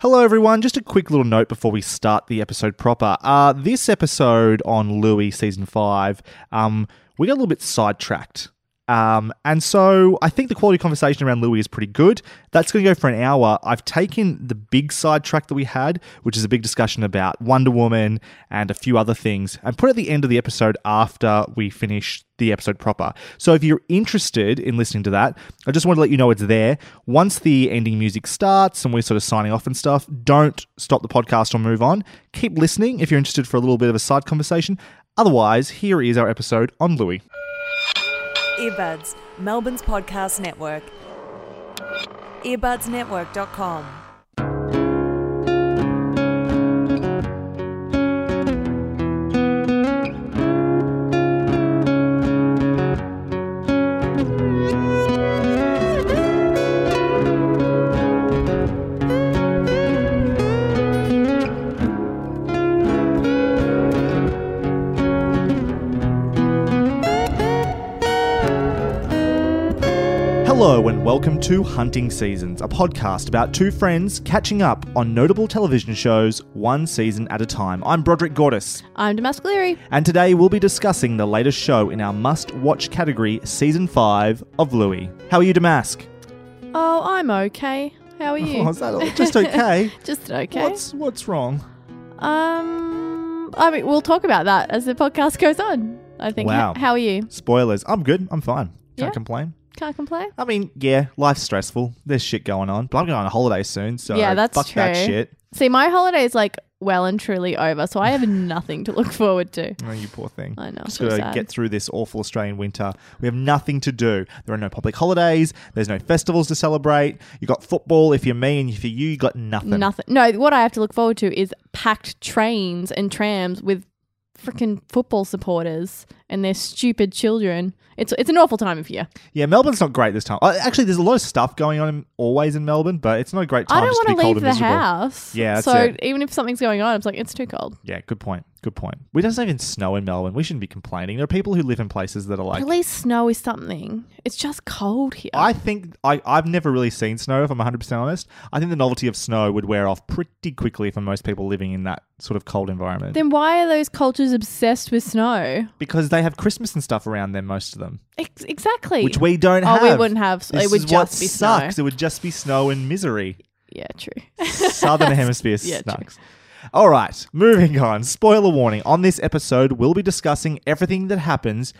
Hello everyone, just a quick little note before we start the episode proper. This episode on Louie Season 5, we got a little bit sidetracked. And so I think the quality of conversation around Louie is pretty good. That's going to go for an hour. I've taken the big sidetrack that we had, which is a big discussion about Wonder Woman and a few other things, and put it at the end of the episode after we finish the episode proper. So if you're interested in listening to that, I just want to let you know it's there. Once the ending music starts and we're sort of signing off and stuff, don't stop the podcast or move on. Keep listening if you're interested for a little bit of a side conversation. Otherwise, here is our episode on Louie. Earbuds, Melbourne's podcast network. Earbudsnetwork.com. Hello and welcome to Hunting Seasons, a podcast about two friends catching up on notable television shows one season at a time. I'm Broderick Gordis. I'm Damask Leary. And today we'll be discussing the latest show in our must-watch category, Season 5 of Louie. How are you, Damask? Oh, I'm okay. How are you? Oh, is that all? Just okay? Just okay. What's wrong? I mean, we'll talk about that as the podcast goes on, I think. Wow. How are you? Spoilers. I'm good. I'm fine. Can't complain. Can't complain? I mean, yeah, life's stressful. There's shit going on. But I'm going on a holiday soon, so yeah, that's fuck true. That shit. See, my holiday is like well and truly over, so I have nothing to look forward to. Oh, you poor thing. I know. Just got to get through this awful Australian winter. We have nothing to do. There are no public holidays. There's no festivals to celebrate. You got football if you're me, and if you're you got nothing. Nothing. No, what I have to look forward to is packed trains and trams with freaking football supporters and their stupid children. It's an awful time of year. Yeah, Melbourne's not great this time. Actually, there's a lot of stuff going on always in Melbourne, but it's not a great time. I don't want to leave the house. Yeah, that's it. So even if something's going on, it's like, it's too cold. Yeah, good point. Good point. We don't even snow in Melbourne. We shouldn't be complaining. There are people who live in places that are like... At least snow is something. It's just cold here. I think... I've never really seen snow, if I'm 100% honest. I think the novelty of snow would wear off pretty quickly for most people living in that sort of cold environment. Then why are those cultures obsessed with snow? Because they have Christmas and stuff around them, most of them. Exactly. Which we don't have. Oh, we wouldn't have. This it would just what be sucks. Snow. It would just be snow and misery. Yeah, true. Southern Hemisphere sucks. True. All right, moving on. Spoiler warning. On this episode, we'll be discussing everything that happens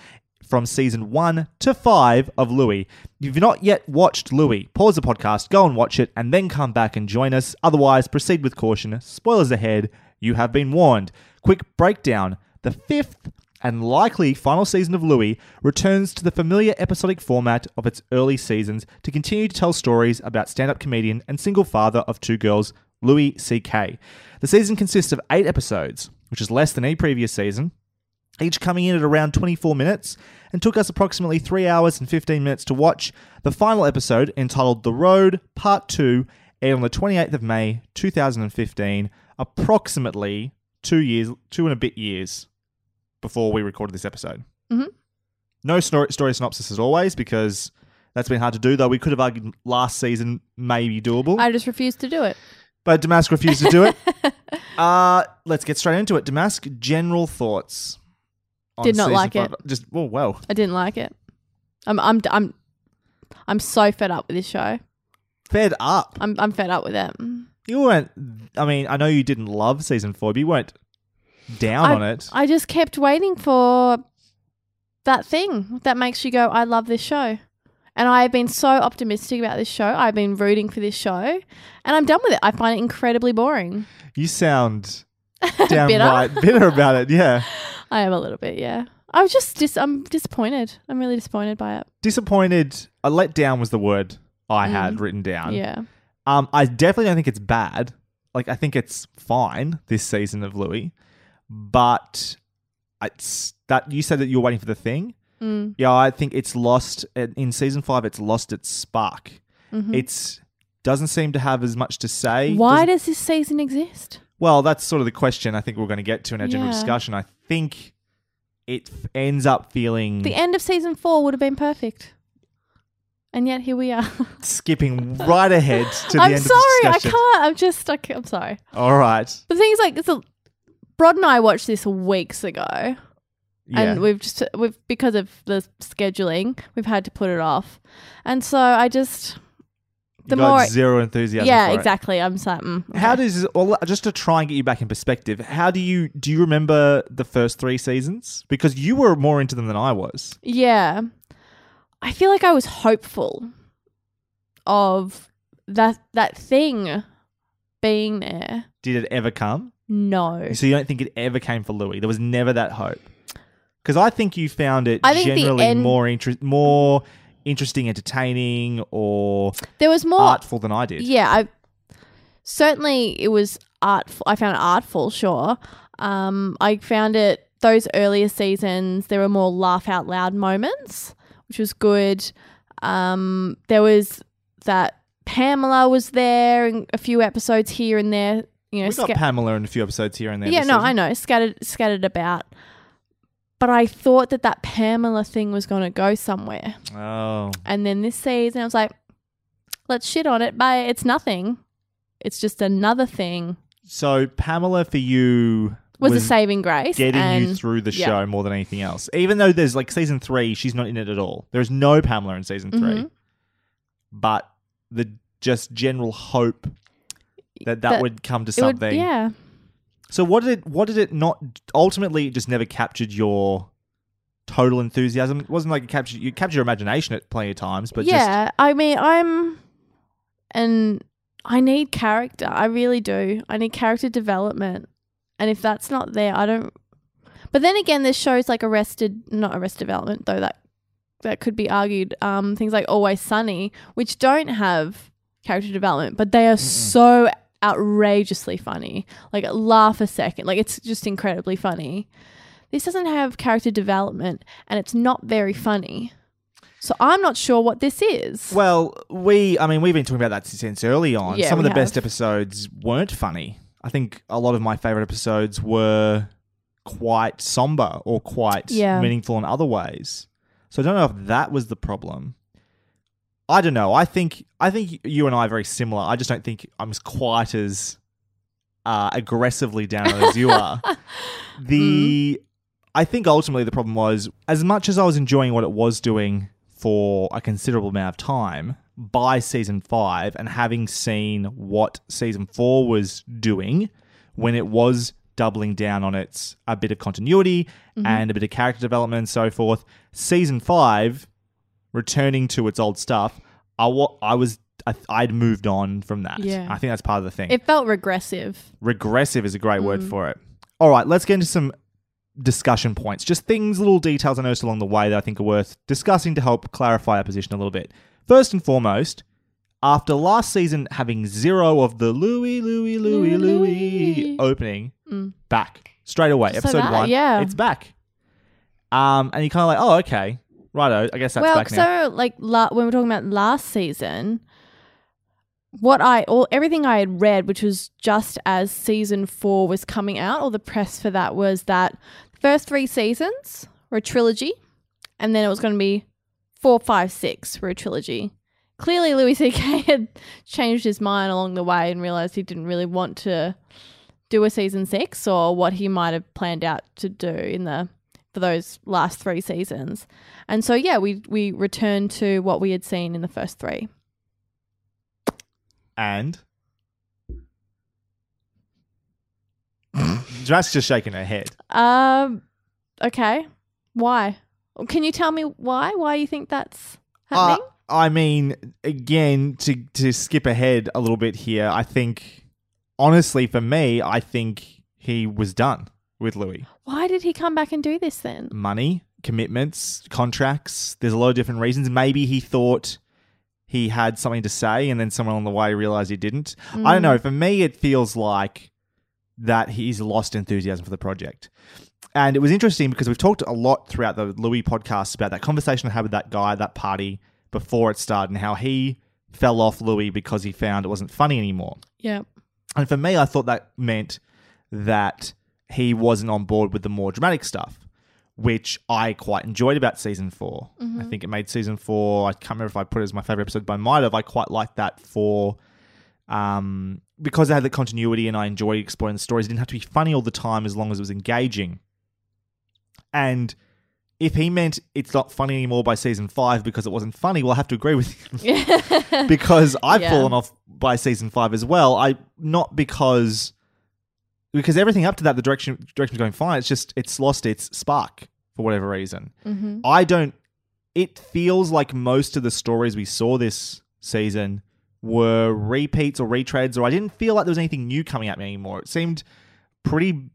from Season 1 to 5 of Louie. If you've not yet watched Louie, pause the podcast, go and watch it, and then come back and join us. Otherwise, proceed with caution. Spoilers ahead. You have been warned. Quick breakdown. The fifth and likely final season of Louie returns to the familiar episodic format of its early seasons to continue to tell stories about stand-up comedian and single father of two girls, Louis C.K. The season consists of 8 episodes, which is less than any previous season, each coming in at around 24 minutes, and took us approximately 3 hours and 15 minutes to watch. The final episode, entitled The Road, Part 2, aired on the 28th of May, 2015, approximately 2 and a bit years before we recorded this episode. Mm-hmm. No story synopsis as always, because that's been hard to do, though we could have argued last season may be doable. I just refused to do it. But Damask refused to do it. Let's get straight into it. Damask, general thoughts. Did not like it. Just oh well. I didn't like it. I'm so fed up with this show. Fed up. I'm fed up with it. You weren't. I mean, I know you didn't love season 4, but you weren't down on it. I just kept waiting for that thing that makes you go, I love this show. And I have been so optimistic about this show. I've been rooting for this show. And I'm done with it. I find it incredibly boring. You sound downright bitter about it, yeah. I am a little bit, yeah. I was just I'm disappointed. I'm really disappointed by it. Disappointed. Let down was the word I had written down. Yeah. I definitely don't think it's bad. Like, I think it's fine, this season of Louis. But it's that you said that you're waiting for the thing. Mm. Yeah, I think it's lost. In season 5, it's lost its spark. Mm-hmm. It doesn't seem to have as much to say. Why does this season exist? Well, that's sort of the question I think we're going to get to in our general discussion. I think it ends up feeling... The end of season 4 would have been perfect. And yet here we are. Skipping right ahead to the end of the discussion. I'm sorry. All right. The thing is, like, Brod and I watched this weeks ago. Yeah. And we've because of the scheduling, we've had to put it off. And so I just... zero enthusiasm. Yeah, for exactly. I'm certain. Okay. How does just to try and get you back in perspective? How do you remember the first 3 seasons? Because you were more into them than I was. Yeah, I feel like I was hopeful of that thing being there. Did it ever come? No. So you don't think it ever came for Louis? There was never that hope. Because I think you found it generally more interesting, entertaining, or there was more artful than I did. Yeah, certainly it was artful. I found it artful, sure. I found it those earlier seasons. There were more laugh out loud moments, which was good. There was that Pamela was there in a few episodes here and there. You know, we got Pamela in a few episodes here and there. Yeah, no, season. I know, scattered about. But I thought that Pamela thing was going to go somewhere. Oh. And then this season I was like, let's shit on it. But it's nothing. It's just another thing. So Pamela for you was a saving grace. Getting you through the show more than anything else. Even though there's like season 3, she's not in it at all. There is no Pamela in season 3. Mm-hmm. But the just general hope that would come to something. So what did it not ultimately? It just never captured your total enthusiasm. It wasn't like you captured your imagination at plenty of times, but I need character. I really do. I need character development, and if that's not there, I don't. But then again, there's shows like Arrested Development, though that could be argued. Things like Always Sunny, which don't have character development, but they are so outrageously funny. Like, laugh a second. Like, it's just incredibly funny. This doesn't have character development and it's not very funny. So I'm not sure what this is. Well, we've been talking about that since early on. Yeah, some of the best episodes weren't funny. I think a lot of my favourite episodes were quite somber or quite meaningful in other ways. So I don't know if that was the problem. I don't know. I think you and I are very similar. I just don't think I'm as quite as aggressively down as you are. I think ultimately the problem was, as much as I was enjoying what it was doing for a considerable amount of time, by season 5 and having seen what season 4 was doing when it was doubling down on its a bit of continuity and a bit of character development and so forth, season 5... returning to its old stuff, I'd moved on from that. Yeah. I think that's part of the thing. It felt regressive. Regressive is a great word for it. All right, let's get into some discussion points. Just things, little details I noticed along the way that I think are worth discussing to help clarify our position a little bit. First and foremost, after last season having zero of the Louis opening, back straight away. Just episode 1, it's back. And you're kind of like, oh, okay. Righto, I guess that's back now. Well, so like when we're talking about last season, everything I had read, which was just as season 4 was coming out, or the press for that was that the first 3 seasons were a trilogy, and then it was going to be 4, 5, 6 were a trilogy. Clearly, Louis C.K. had changed his mind along the way and realised he didn't really want to do a season 6 or what he might have planned out to do for those last 3 seasons. And so, we returned to what we had seen in the first 3. And? That's just shaking her head. Okay. Why? Can you tell me why? Why you think that's happening? I mean, again, to skip ahead a little bit here, I think, honestly, for me, I think he was done with Louis. Why did he come back and do this then? Money, commitments, contracts. There's a lot of different reasons. Maybe he thought he had something to say and then someone on the way realised he didn't. Mm. I don't know. For me, it feels like that he's lost enthusiasm for the project. And it was interesting because we've talked a lot throughout the Louis podcast about that conversation I had with that guy at that party before it started and how he fell off Louis because he found it wasn't funny anymore. Yeah. And for me, I thought that meant that he wasn't on board with the more dramatic stuff, which I quite enjoyed about season 4. Mm-hmm. I think it made season 4, I can't remember if I put it as my favourite episode, but I might have. I quite liked that for, because I had the continuity and I enjoyed exploring the stories. It didn't have to be funny all the time as long as it was engaging. And if he meant it's not funny anymore by season 5 because it wasn't funny, well, I have to agree with him because I've fallen off by season 5 as well. Because everything up to that, the direction's going fine. It's just it's lost its spark for whatever reason. Mm-hmm. It feels like most of the stories we saw this season were repeats or retreads, or I didn't feel like there was anything new coming at me anymore. It seemed pretty,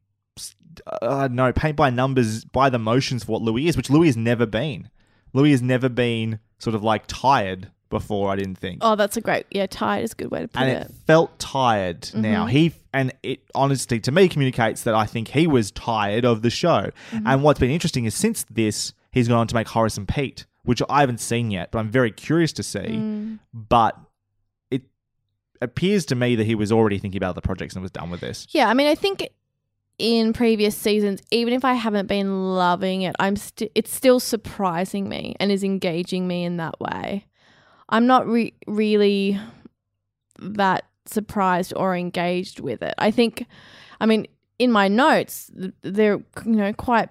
paint by numbers, by the motions for what Louis is, which Louis has never been. Louis has never been sort of like tired before, I didn't think. Oh, that's a great... Yeah, tired is a good way to put it. And it felt tired now. It honestly, to me, communicates that I think he was tired of the show. Mm-hmm. And what's been interesting is since this, he's gone on to make Horace and Pete, which I haven't seen yet, but I'm very curious to see. Mm. But it appears to me that he was already thinking about other projects and was done with this. Yeah, I mean, I think in previous seasons, even if I haven't been loving it, it's still surprising me and is engaging me in that way. I'm not really that surprised or engaged with it. I think, I mean, in my notes, they're, quite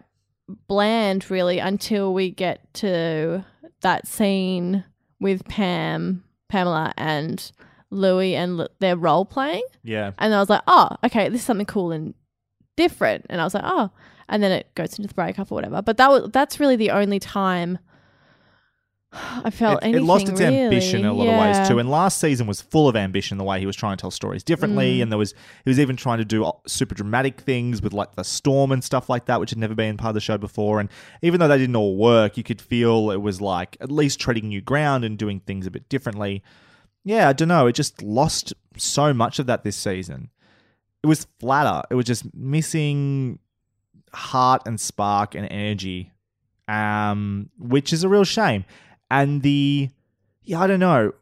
bland really until we get to that scene with Pamela and Louis and their role playing. Yeah. And I was like, oh, okay, this is something cool and different. And I was like, oh, and then it goes into the breakup or whatever. But that's really the only time I felt anything. It lost its ambition in a lot of ways too. And last season was full of ambition, the way he was trying to tell stories differently. Mm. And he was even trying to do super dramatic things with like the storm and stuff like that, which had never been part of the show before. And even though they didn't all work, you could feel it was like at least treading new ground and doing things a bit differently. Yeah, I don't know. It just lost so much of that this season. It was flatter. It was just missing heart and spark and energy, which is a real shame. And I don't know.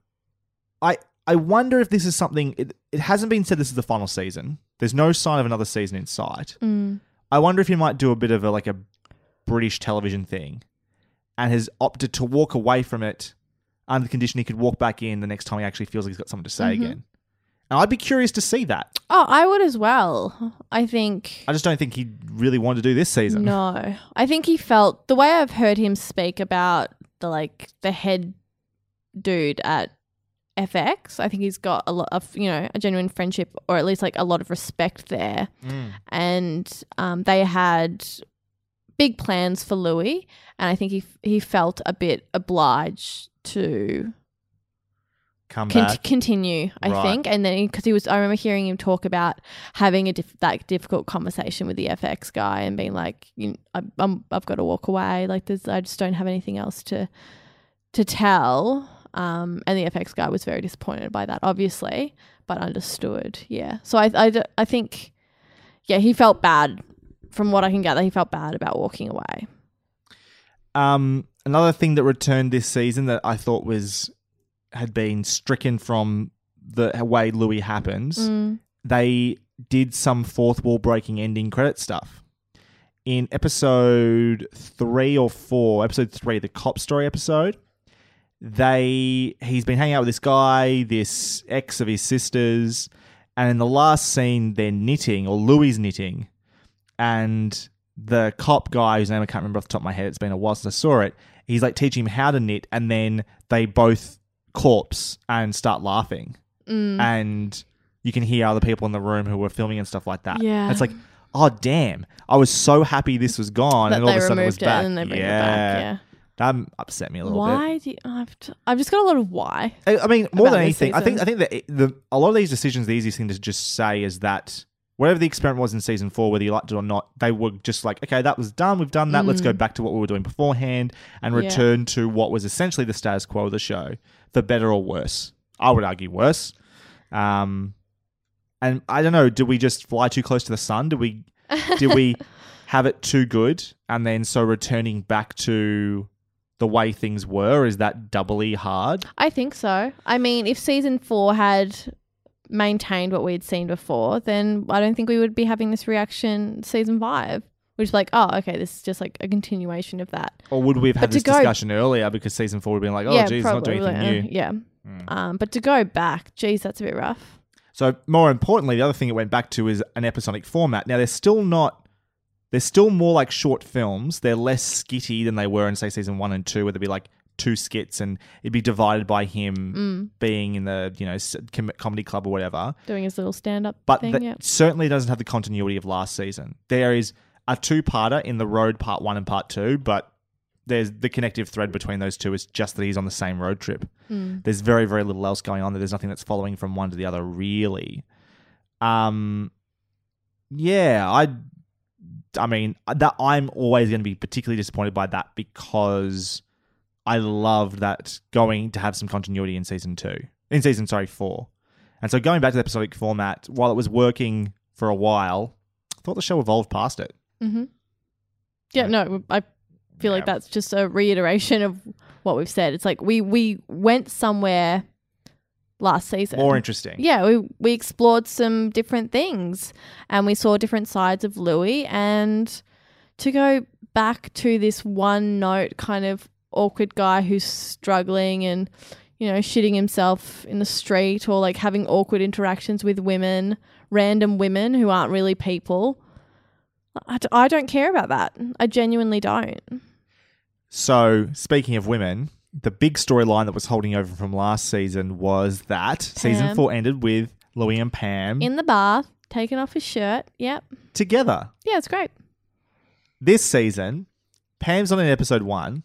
I wonder if this is something, it hasn't been said this is the final season. There's no sign of another season in sight. Mm. I wonder if he might do a bit of a British television thing and has opted to walk away from it under the condition he could walk back in the next time he actually feels like he's got something to say again. And I'd be curious to see that. Oh, I would as well. I just don't think he really wanted to do this season. No. I think he felt, the way I've heard him speak about the head dude at FX, I think he's got a lot of a genuine friendship or at least a lot of respect there. Mm. And they had big plans for Louis, and I think he felt a bit obliged to come back, continue. I think, and then because I remember hearing him talk about having that difficult conversation with the FX guy and being like, I've got to walk away. I just don't have anything else to tell. And the FX guy was very disappointed by that, obviously, but understood. Yeah, so I think, yeah, he felt bad. From what I can gather, he felt bad about walking away. Another thing that returned this season that I thought had been stricken from the way Louis happens, they did some fourth wall breaking ending credit stuff. In episode 3 or 4, episode 3, the cop story episode, he's been hanging out with this guy, this ex of his sister's, and in the last scene they're knitting, or Louis's knitting, and the cop guy, whose name I can't remember off the top of my head, it's been a while since I saw it, he's teaching him how to knit, and then they both corpse and start laughing, and you can hear other people in the room who were filming and stuff like that. Yeah, and it's like, oh damn! I was so happy this was gone, and all of a sudden it was back. And they bring it back. Yeah, that upset me a little bit. Why do you? I've just got a lot of why. I mean, more than anything, I think that a lot of these decisions, the easiest thing to just say is that whatever the experiment was in season 4, whether you liked it or not, they were just like, okay, that was done. We've done that. Let's go back to what we were doing beforehand and return to what was essentially the status quo of the show, for better or worse. I would argue worse. And I don't know, do we just fly too close to the sun? Did we have it too good? And then so returning back to the way things were, is that doubly hard? I think so. I mean, if season 4 had maintained what we had seen before, then I don't think we would be having this reaction season 5, which is like, oh, okay, this is just like a continuation of that. Or would we have had this discussion earlier, because season 4 would have been like, oh, yeah, geez, probably, it's not doing anything new. Yeah. But to go back, geez, that's a bit rough. So more importantly, the other thing it went back to is an episodic format. Now, they're still more like short films. They're less skitty than they were in, say, season 1 and 2, where they'd be like 2 skits and it'd be divided by him being in the, you know, comedy club or whatever. Doing his little stand-up thing, certainly doesn't have the continuity of last season. There is a 2-parter in The Road Part 1 and Part 2, but there's the connective thread between those two is just that he's on the same road trip. There's very, very little else going on. There's nothing that's following from one to the other, really. I mean, that I'm always going to be particularly disappointed by that, because I love that going to have some continuity in season 4. And so going back to the episodic format, while it was working for a while, I thought the show evolved past it. Yeah, no, I feel like that's just a reiteration of what we've said. It's like we went somewhere last season. More interesting. Yeah, we explored some different things and we saw different sides of Louis, and to go back to this one note kind of awkward guy who's struggling and, you know, shitting himself in the street, or like having awkward interactions with women, random women who aren't really people. I don't care about that. I genuinely don't. So speaking of women, the big storyline that was holding over from last season was that season 4 ended with Louis and Pam in the bath, taking off his shirt. Yep. Together. Yeah, it's great. This season, Pam's on in episode 1.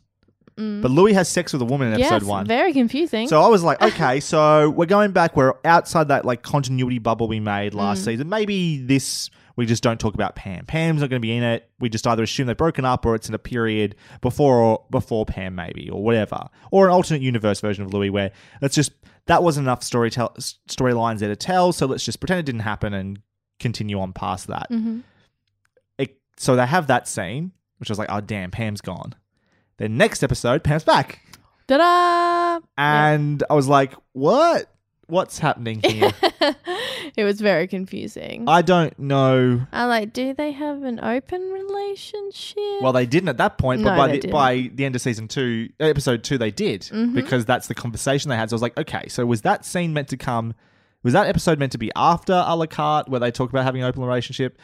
But Louis has sex with a woman in episode 1. Yes, very confusing. So I was like, okay, so we're going back. We're outside that like continuity bubble we made last season. Maybe this, we just don't talk about Pam. Pam's not going to be in it. We just either assume they've broken up, or it's in a period before Pam maybe, or whatever. Or an alternate universe version of Louis where let's just, that wasn't enough storylines there to tell, so let's just pretend it didn't happen and continue on past that. So they have that scene, which I was like, oh, damn, Pam's gone. Then next episode, Pam's back. Ta-da! And I was like, what? What's happening here? It was very confusing. I don't know. I'm like, do they have an open relationship? Well, they didn't at that point, but by the end of season 2, episode 2, they did, because that's the conversation they had. So I was like, okay, so was that scene meant to come? Was that episode meant to be after a la carte, where they talk about having an open relationship?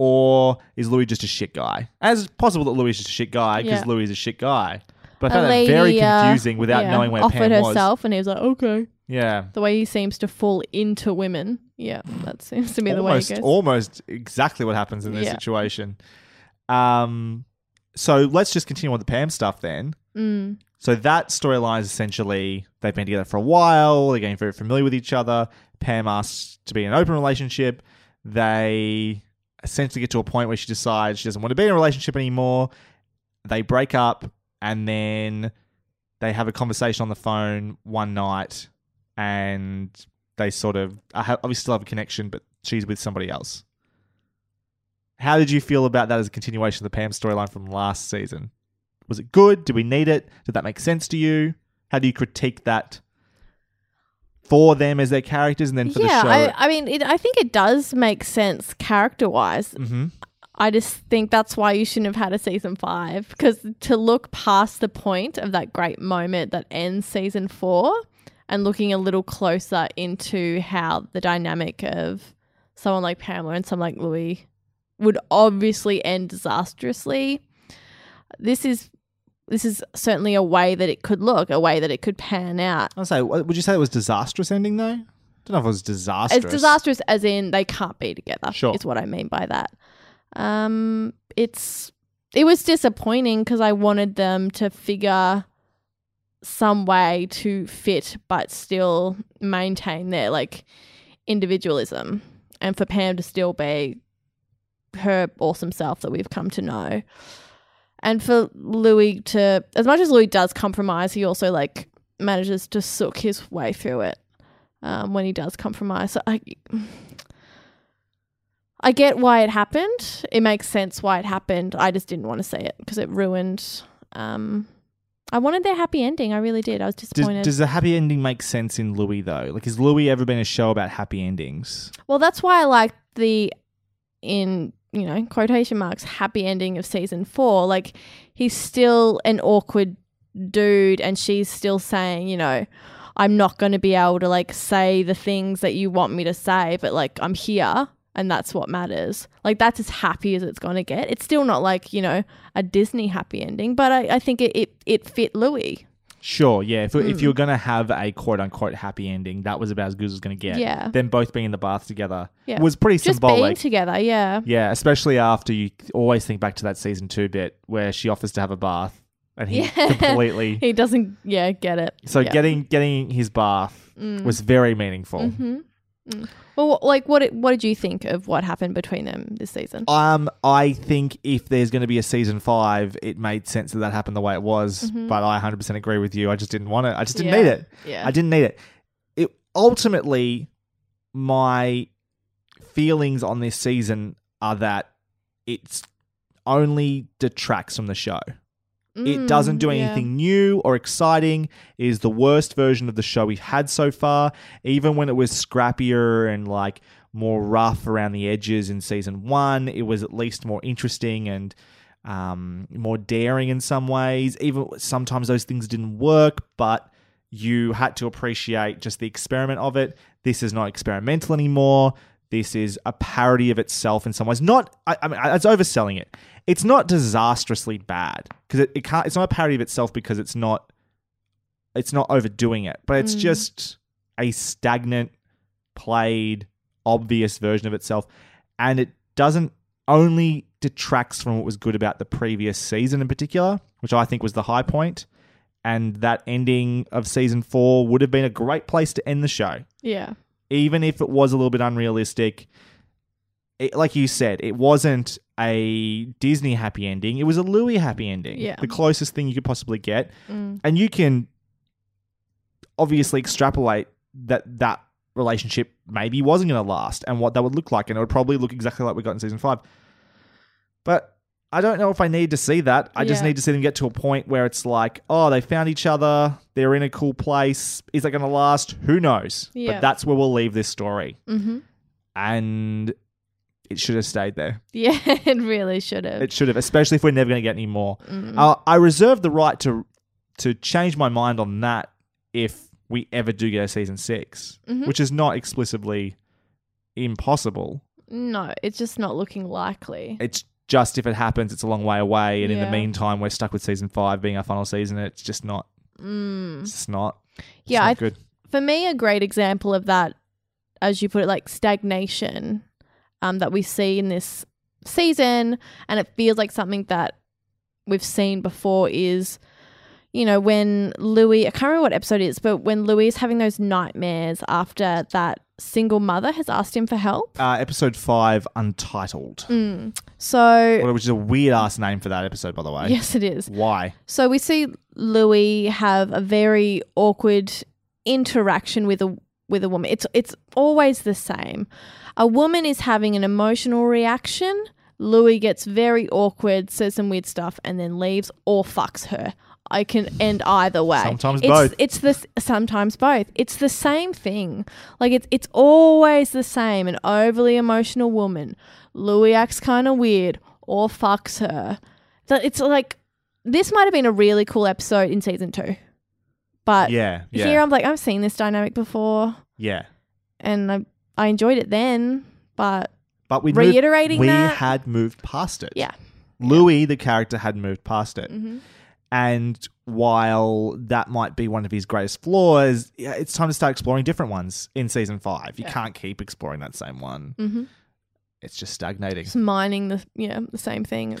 Or is Louis just a shit guy? As it's possible that Louis is just a shit guy, because Louis is a shit guy. But I found that very confusing without knowing where Pam was. Offered herself and he was like, okay. Yeah. The way he seems to fall into women. Yeah, that seems to be the way it goes. Almost exactly what happens in this situation. So let's just continue on the Pam stuff then. So that storyline is essentially they've been together for a while. They're getting very familiar with each other. Pam asks to be in an open relationship. They essentially get to a point where she decides she doesn't want to be in a relationship anymore. They break up, and then they have a conversation on the phone one night, and they sort of obviously still have a connection, but she's with somebody else. How did you feel about that as a continuation of the Pam storyline from last season? Was it good? Did we need it? Did that make sense to you? How do you critique that for them as their characters, and then for the show? I think it does make sense character-wise. I just think that's why you shouldn't have had a season 5, because to look past the point of that great moment that ends season 4 and looking a little closer into how the dynamic of someone like Pamela and someone like Louis would obviously end disastrously, this is certainly a way that it could look, a way that it could pan out. I'd say, would you say it was disastrous ending though? I don't know if it was disastrous. It's disastrous as in they can't be together. Sure. Is what I mean by that. It was disappointing because I wanted them to figure some way to fit but still maintain their like individualism. and for Pam to still be her awesome self that we've come to know. And for Louis to, as much as Louis does compromise, he also like manages to sook his way through it when he does compromise. So I get why it happened. It makes sense why it happened. I just didn't want to see it because it ruined. I wanted their happy ending. I really did. I was disappointed. Does the happy ending make sense in Louis though? Like, has Louis ever been a show about happy endings? Well, that's why I like the you know, quotation marks, happy ending of season 4. Like, he's still an awkward dude and she's still saying, you know, I'm not going to be able to like say the things that you want me to say, but like I'm here and that's what matters. Like, that's as happy as it's going to get. It's still not like, you know, a Disney happy ending, but I think it fit Louis. Sure, yeah. If you were going to have a quote-unquote happy ending, that was about as good as it was going to get. Yeah. Them both being in the bath together was pretty symbolic. Just being together, yeah. Yeah, especially after you always think back to that season 2 bit where she offers to have a bath and he completely... He doesn't, get it. So getting his bath was very meaningful. Mm-hmm. Mm. Well, like, what did you think of what happened between them this season? I think if there's going to be a season 5, it made sense that happened the way it was. Mm-hmm. But I 100% agree with you. I just didn't want it. I just didn't need it. Yeah. I didn't need it. Ultimately, my feelings on this season are that it's only detracts from the show. It doesn't do anything new or exciting. It is the worst version of the show we've had so far. Even when it was scrappier and like more rough around the edges in season 1, it was at least more interesting and more daring in some ways. Even sometimes those things didn't work, but you had to appreciate just the experiment of it. This is not experimental anymore. This is a parody of itself in some ways. I mean, it's overselling it. It's not disastrously bad because it's not a parody of itself because it's not overdoing it, but it's just a stagnant, played, obvious version of itself, and it doesn't only detracts from what was good about the previous season in particular, which I think was the high point, and that ending of season 4 would have been a great place to end the show. Yeah, even if it was a little bit unrealistic. It, like you said, it wasn't a Disney happy ending. It was a Louis happy ending. Yeah. The closest thing you could possibly get. Mm. And you can obviously extrapolate that relationship maybe wasn't going to last and what that would look like. And it would probably look exactly like we got in season 5. But I don't know if I need to see that. I just need to see them get to a point where it's like, oh, they found each other. They're in a cool place. Is that going to last? Who knows? Yeah. But that's where we'll leave this story. Mm-hmm. And... it should have stayed there. Yeah, it really should have. It should have, especially if we're never going to get any more. Mm-hmm. I reserve the right to change my mind on that if we ever do get a season 6, which is not explicitly impossible. No, it's just not looking likely. It's just if it happens, it's a long way away. And in the meantime, we're stuck with season 5 being our final season. It's just not. It's just not. Yeah, it's not good. For me, a great example of that, as you put it, like stagnation that we see in this season, and it feels like something that we've seen before is, you know, when Louis, I can't remember what episode it is, but when Louis is having those nightmares after that single mother has asked him for help. Episode 5, Untitled. So, which is a weird-ass name for that episode, by the way. Yes, it is. Why? So we see Louis have a very awkward interaction with a woman. It's always the same. A woman is having an emotional reaction. Louis gets very awkward, says some weird stuff, and then leaves or fucks her. I can end either way. Sometimes both. Sometimes both. It's the same thing. Like it's always the same. An overly emotional woman. Louis acts kind of weird or fucks her. So it's like this might have been a really cool episode in season 2. But here I'm like, I've seen this dynamic before. Yeah. And I enjoyed it then, but we had moved past it. Yeah. Louis, the character, had moved past it. Mm-hmm. And while that might be one of his greatest flaws, it's time to start exploring different ones in season 5. You can't keep exploring that same one. Mm-hmm. It's just stagnating. It's mining the same thing.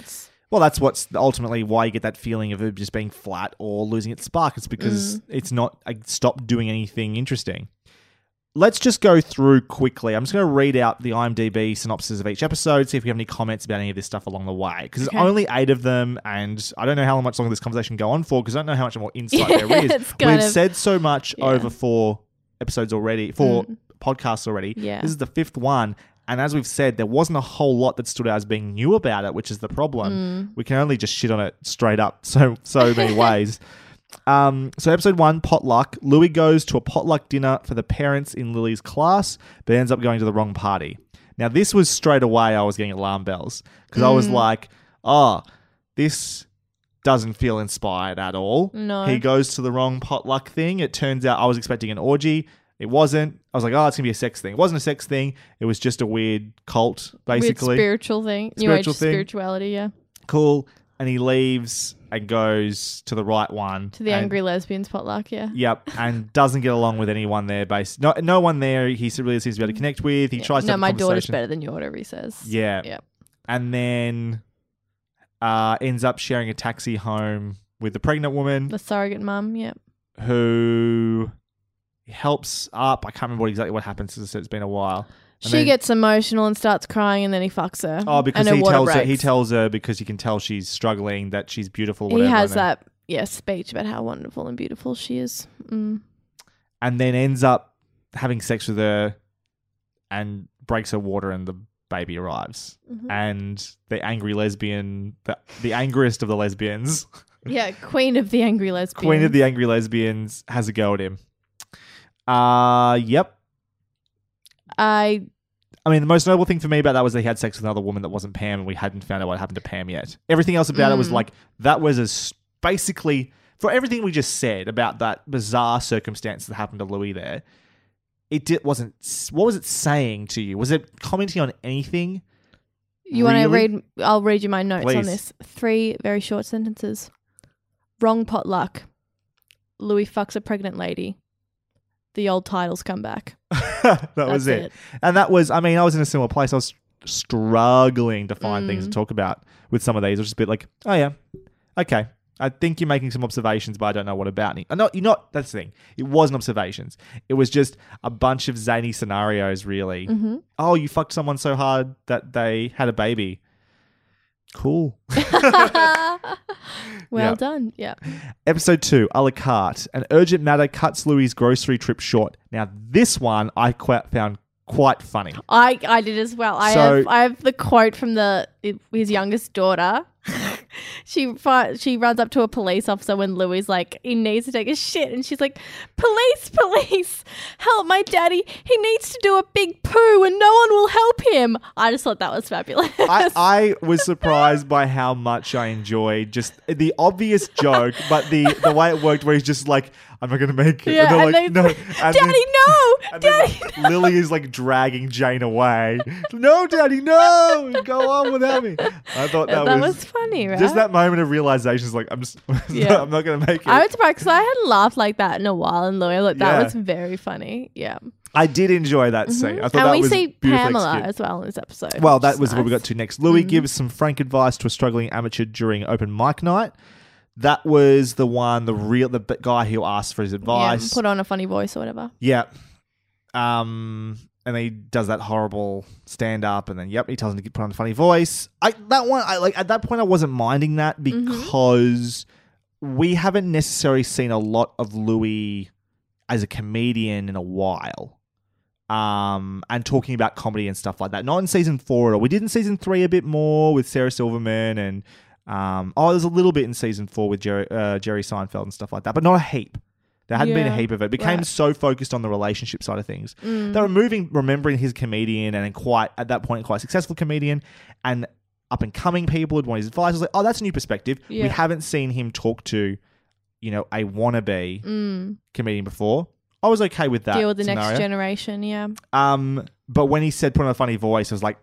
Well, that's what's ultimately why you get that feeling of it just being flat or losing its spark. It's because it's not stopped doing anything interesting. Let's just go through quickly. I'm just going to read out the IMDb synopsis of each episode, see if we have any comments about any of this stuff along the way. Because there's only 8 of them, and I don't know how much longer this conversation can go on for, because I don't know how much more insight there is. We've said so much over 4 episodes already, 4 podcasts already. Yeah. This is the 5th one. And as we've said, there wasn't a whole lot that stood out as being new about it, which is the problem. Mm. We can only just shit on it straight up so many ways. So episode 1, potluck. Louis goes to a potluck dinner for the parents in Lily's class, but ends up going to the wrong party. Now, this was straight away I was getting alarm bells because I was like, oh, this doesn't feel inspired at all. No. He goes to the wrong potluck thing. It turns out I was expecting an orgy. It wasn't. I was like, oh, it's going to be a sex thing. It wasn't a sex thing. It was just a weird cult, basically. Weird spiritual thing. New Age spirituality, yeah. Cool. And he leaves and goes to the right one. To the Angry Lesbians potluck, yeah. Yep. And doesn't get along with anyone there. No one there he really seems to be able to connect with. He tries to have a conversation. No, my daughter's better than you, whatever he says. Yeah. Yep. And then ends up sharing a taxi home with the pregnant woman. The surrogate mum, yep. Who... helps up. I can't remember exactly what happens because it's been a while. And she gets emotional and starts crying, and then he fucks her. Oh, because he tells her because he can tell she's struggling that she's beautiful. Whatever, he has that speech about how wonderful and beautiful she is, and then ends up having sex with her and breaks her water, and the baby arrives, and the angry lesbian, the angriest of the lesbians, queen of the angry lesbians, has a go at him. I mean, the most notable thing for me about that was that he had sex with another woman that wasn't Pam, and we hadn't found out what happened to Pam yet. Everything else about it was like, that was basically, for everything we just said about that bizarre circumstance that happened to Louis there, what was it saying to you? Was it commenting on anything? I'll read you my notes on this. 3 very short sentences. Wrong potluck. Louis fucks a pregnant lady. The old titles come back. That was it. And that was, I mean, I was in a similar place. I was struggling to find things to talk about with some of these. I was just a bit like, oh yeah, okay. I think you're making some observations, but I don't know what about. That's the thing. It wasn't observations. It was just a bunch of zany scenarios, really. Mm-hmm. Oh, you fucked someone so hard that they had a baby. Cool. Well done. Yeah. Episode 2, a la carte. An urgent matter cuts Louis' grocery trip short. Now, this one I found quite funny. I did as well. I have the quote from his youngest daughter. She runs up to a police officer when Louis is like, he needs to take a shit. And she's like, police, help my daddy. He needs to do a big poo and no one will help him. I just thought that was fabulous. I was surprised by how much I enjoyed just the obvious joke, but the way it worked where he's just like, I'm not going to make it. Yeah, and they're like, no. And Daddy, no. And Daddy, then, no. Lily is like dragging Jane away. No, Daddy, no. Go on without me. I thought that was funny, right? Just that moment of realization is like, I'm not going to make it. I was surprised because I hadn't laughed like that in a while. And Lily, look, that was very funny. Yeah. I did enjoy that scene. I thought that was beautiful. And we see Pamela as well in this episode. Well, that was what we got to next. Louis gives some frank advice to a struggling amateur during open mic night. That was the one, the guy who asked for his advice. Yeah, put on a funny voice or whatever. Yeah. And he does that horrible stand-up, and then, he tells him to put on a funny voice. At that point, I wasn't minding that because we haven't necessarily seen a lot of Louis as a comedian in a while. And talking about comedy and stuff like that. Not in season 4 at all. We did in season 3 a bit more with Sarah Silverman and... there's a little bit in season 4 with Jerry Seinfeld and stuff like that, but not a heap. There hadn't been a heap of it. It became so focused on the relationship side of things. They were remembering his comedian and quite successful comedian and up and coming people who'd want his advice. I was like, oh, that's a new perspective. Yeah. We haven't seen him talk to, a wannabe comedian before. I was okay with that. Deal with the next generation, yeah. But when he said put on a funny voice, I was like,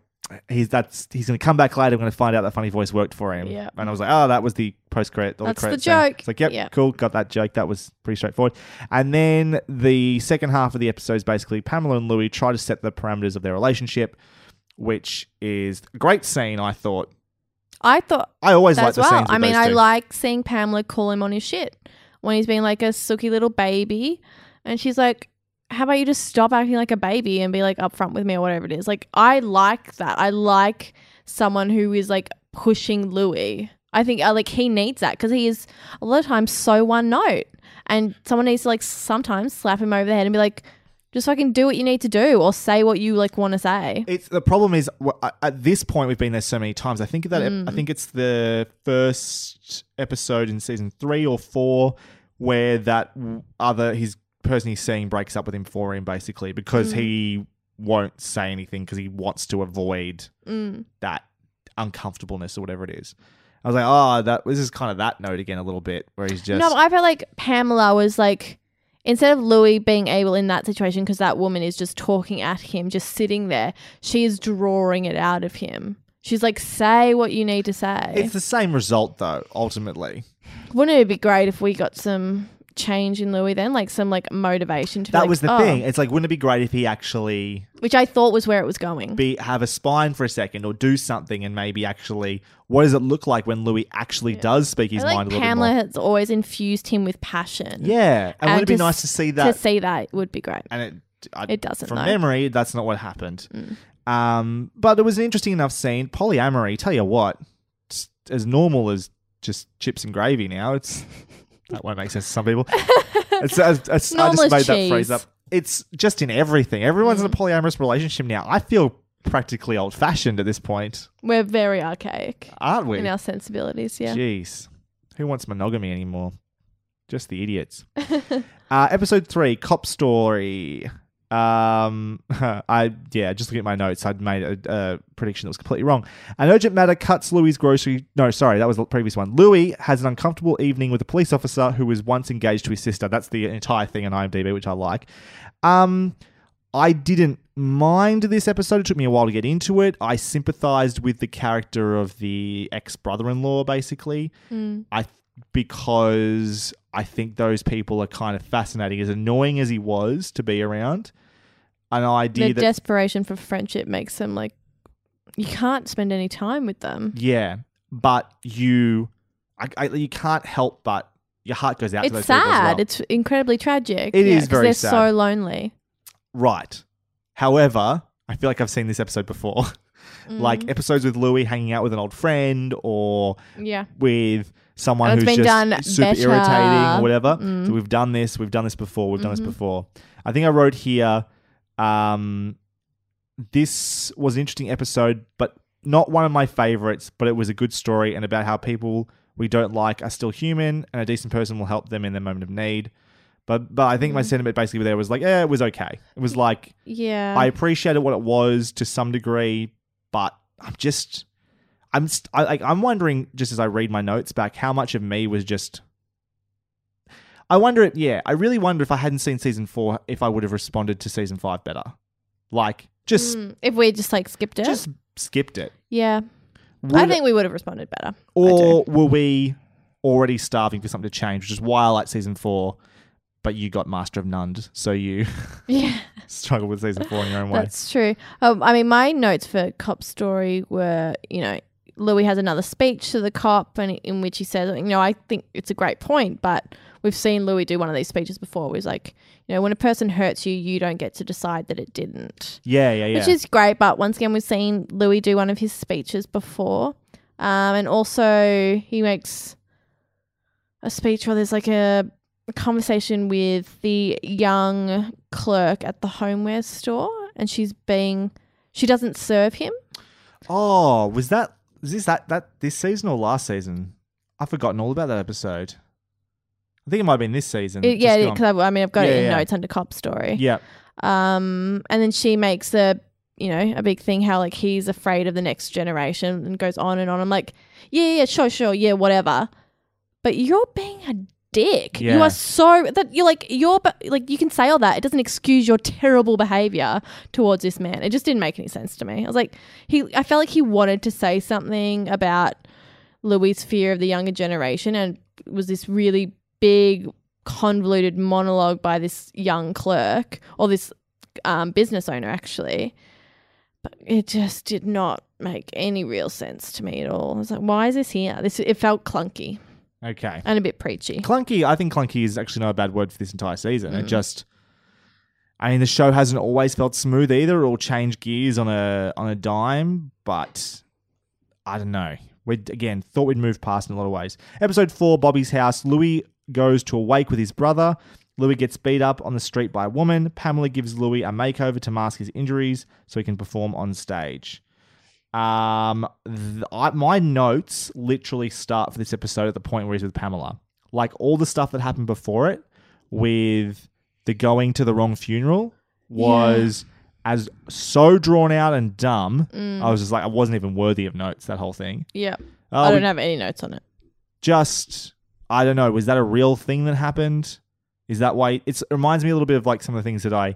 he's going to come back later. I'm going to find out that funny voice worked for him. Yep. And I was like, oh, that was the post-credit. That's the joke. It's like, yep, cool, got that joke. That was pretty straightforward. And then the second half of the episode is basically Pamela and Louis try to set the parameters of their relationship, which is a great scene, I thought. I always like the scenes. I mean, I like seeing Pamela call him on his shit when he's being like a sooky little baby. And she's like, how about you just stop acting like a baby and be like upfront with me or whatever it is. Like, I like that. I like someone who is like pushing Louis. I think like he needs that because he is a lot of times so one note, and someone needs to like sometimes slap him over the head and be like, just fucking do what you need to do or say what you like want to say. It's the problem is at this point we've been there so many times. I think that I think it's the first episode in season 3 or 4 where that his person he's seeing breaks up with him for him basically because he won't say anything because he wants to avoid that uncomfortableness or whatever it is. I was like, this is kind of that note again a little bit where he's just... No, I felt like Pamela was like, instead of Louis being able in that situation, because that woman is just talking at him, just sitting there, she is drawing it out of him. She's like, say what you need to say. It's the same result though, ultimately. Wouldn't it be great if we got some change in Louis then? Like some like motivation to be That was the thing. It's like, wouldn't it be great if he actually... Which I thought was where it was going. Have a spine for a second or do something and maybe actually... What does it look like when Louis actually does speak his mind a little bit more? Pamela has always infused him with passion. Yeah. And would it be nice to see that? To see that would be great. And it doesn't, From memory, that's not what happened. But it was an interesting enough scene. Polyamory, tell you what, it's as normal as just chips and gravy now. It's... That won't make sense to some people. I just made that phrase up. It's just in everything. Everyone's in a polyamorous relationship now. I feel practically old-fashioned at this point. We're very archaic. Aren't we? In our sensibilities, yeah. Jeez. Who wants monogamy anymore? Just the idiots. Episode 3, Cop Story. Just looking at my notes, I'd made a prediction that was completely wrong. An urgent matter cuts Louis's grocery. No, sorry, that was the previous one. Louis has an uncomfortable evening with a police officer who was once engaged to his sister. That's the entire thing on IMDb, which I like. I didn't mind this episode. It took me a while to get into it. I sympathized with the character of the ex-brother-in-law, basically. Because I think those people are kind of fascinating, as annoying as he was to be around. An idea that desperation for friendship makes them like, you can't spend any time with them. Yeah, but you can't help but your heart goes out to those people as well. It's sad. It's incredibly tragic. It is very sad. They're so lonely. Right. However, I feel like I've seen this episode before. Like episodes with Louis hanging out with an old friend or with someone who's just super irritating or whatever. So we've done this before. I think I wrote here, this was an interesting episode, but not one of my favorites, but it was a good story and about how people we don't like are still human and a decent person will help them in their moment of need. But I think my sentiment basically there was like, it was okay. It was like, I appreciated what it was to some degree, but I'm wondering just as I read my notes back, how much of me was just, I really wonder if I hadn't seen season 4, if I would have responded to season 5 better. Like just. If we just like skipped it. Just skipped it. Yeah. I think we would have responded better. Or were we already starving for something to change, which is why I like season 4. But you got Master of None, so you struggle with season 4 in your own way. That's true. I mean, my notes for Cop Story were, Louis has another speech to the cop and in which he says, I think it's a great point, but we've seen Louis do one of these speeches before. It was like, when a person hurts you, you don't get to decide that it didn't. Yeah. Which is great, but once again, we've seen Louis do one of his speeches before. And also he makes a speech where there's like a conversation with the young clerk at the homeware store and she doesn't serve him. Oh, was this this season or last season? I've forgotten all about that episode. I think it might have been this season. I've got it in notes under Cop Story. Yeah. And then she makes a big thing how like he's afraid of the next generation and goes on and on. I'm like, sure, whatever. But you're being a dick. Yeah. You are you can say all that. It doesn't excuse your terrible behavior towards this man. It just didn't make any sense to me. I was like, I felt like he wanted to say something about Louis' fear of the younger generation, and it was this really big convoluted monologue by this young clerk or this business owner actually. But it just did not make any real sense to me at all. I was like, why is this here? It felt clunky. Okay. And a bit preachy. Clunky, I think clunky is actually not a bad word for this entire season. It just I mean, the show hasn't always felt smooth either. It'll change gears on a dime, but I don't know. We again thought we'd move past in a lot of ways. Episode 4, Bobby's house. Louis goes to a wake with his brother. Louis gets beat up on the street by a woman. Pamela gives Louis a makeover to mask his injuries so he can perform on stage. My notes literally start for this episode at the point where he's with Pamela. Like all the stuff that happened before it with the going to the wrong funeral was as so drawn out and dumb. I was just like, I wasn't even worthy of notes, that whole thing. Yeah. I don't have any notes on it. Just, I don't know. Was that a real thing that happened? Is that why it reminds me a little bit of like some of the things that I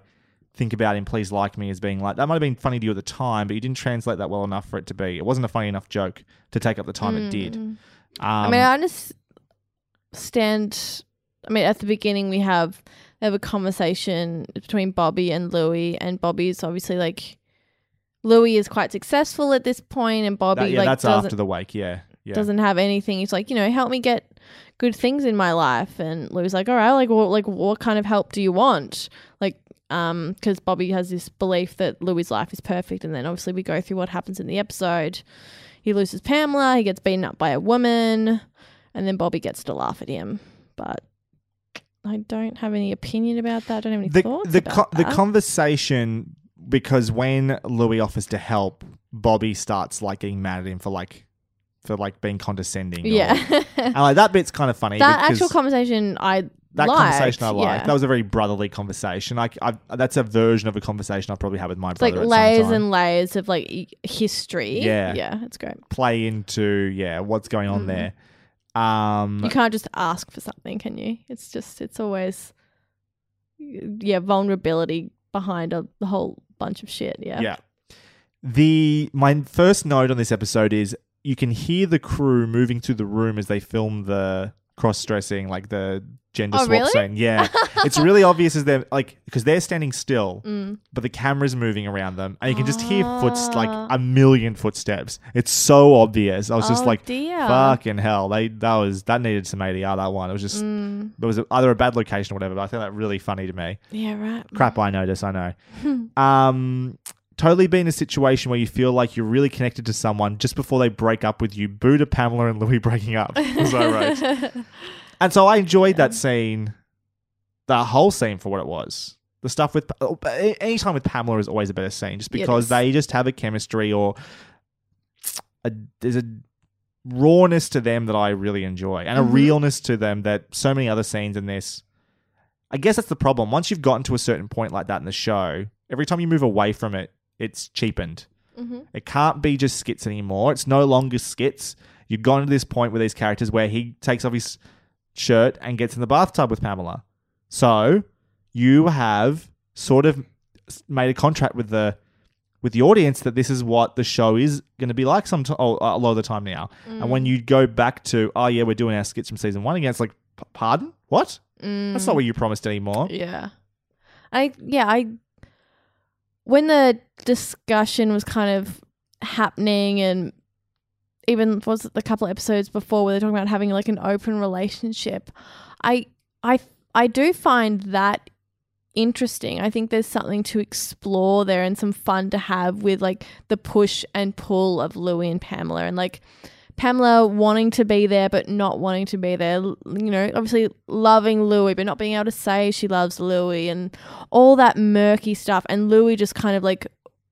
think about in Please Like Me as being like, that might have been funny to you at the time, but you didn't translate that well enough for it to be. It wasn't a funny enough joke to take up the time it did. I mean, I understand. I mean, at the beginning they have a conversation between Bobby and Louis, and Bobby's obviously like, Louis is quite successful at this point, and Bobby that's after the wake, doesn't have anything. He's like, you know, help me get good things in my life, and Louis like, all right, like what kind of help do you want? Like, because Bobby has this belief that Louis' life is perfect, and then obviously we go through what happens in the episode. He loses Pamela, he gets beaten up by a woman, and then Bobby gets to laugh at him, but I don't have any opinion about that. I don't have any thoughts about that. The conversation, because when Louis offers to help, Bobby starts like getting mad at him for being condescending. Yeah. And like that bit's kind of funny. That actual conversation I liked. That was a very brotherly conversation. Like that's a version of a conversation I've probably had with my brother. It's like layers and layers of like history. Yeah. Yeah, it's great. Play into, what's going on there. You can't just ask for something, can you? It's just, it's always, vulnerability behind the whole bunch of shit. Yeah. Yeah. My first note on this episode is you can hear the crew moving through the room as they film the cross-dressing, like the gender swap scene. Yeah. It's really obvious as they're like, because they're standing still, but the camera's moving around them and you can just hear like a million footsteps. It's so obvious. I was just like, dear. Fucking hell. That needed some ADR, that one. It was just, there was either a bad location or whatever, but I think that really funny to me. Yeah, right. Crap, I notice, I know. Totally been a situation where you feel like you're really connected to someone just before they break up with you. Boo to Pamela and Louis breaking up. Is that right? And so I enjoyed that scene, the whole scene for what it was. The stuff with any time with Pamela is always a better scene, just because they just have a chemistry or there's a rawness to them that I really enjoy, and a realness to them that so many other scenes in this. I guess that's the problem. Once you've gotten to a certain point like that in the show, every time you move away from it, it's cheapened. It can't be just skits anymore. It's no longer skits. You've gone to this point with these characters where he takes off his shirt and gets in the bathtub with Pamela. So you have sort of made a contract with the audience that this is what the show is going to be like a lot of the time now. And when you go back to, we're doing our skits from season 1 again, it's like, pardon? What? That's not what you promised anymore. Yeah. When the discussion was kind of happening, and even was it the couple of episodes before where they're talking about having like an open relationship, I do find that interesting. I think there's something to explore there and some fun to have with like the push and pull of Louis and Pamela, and like Pamela wanting to be there but not wanting to be there, you know, obviously loving Louis but not being able to say she loves Louis and all that murky stuff, and Louis just kind of like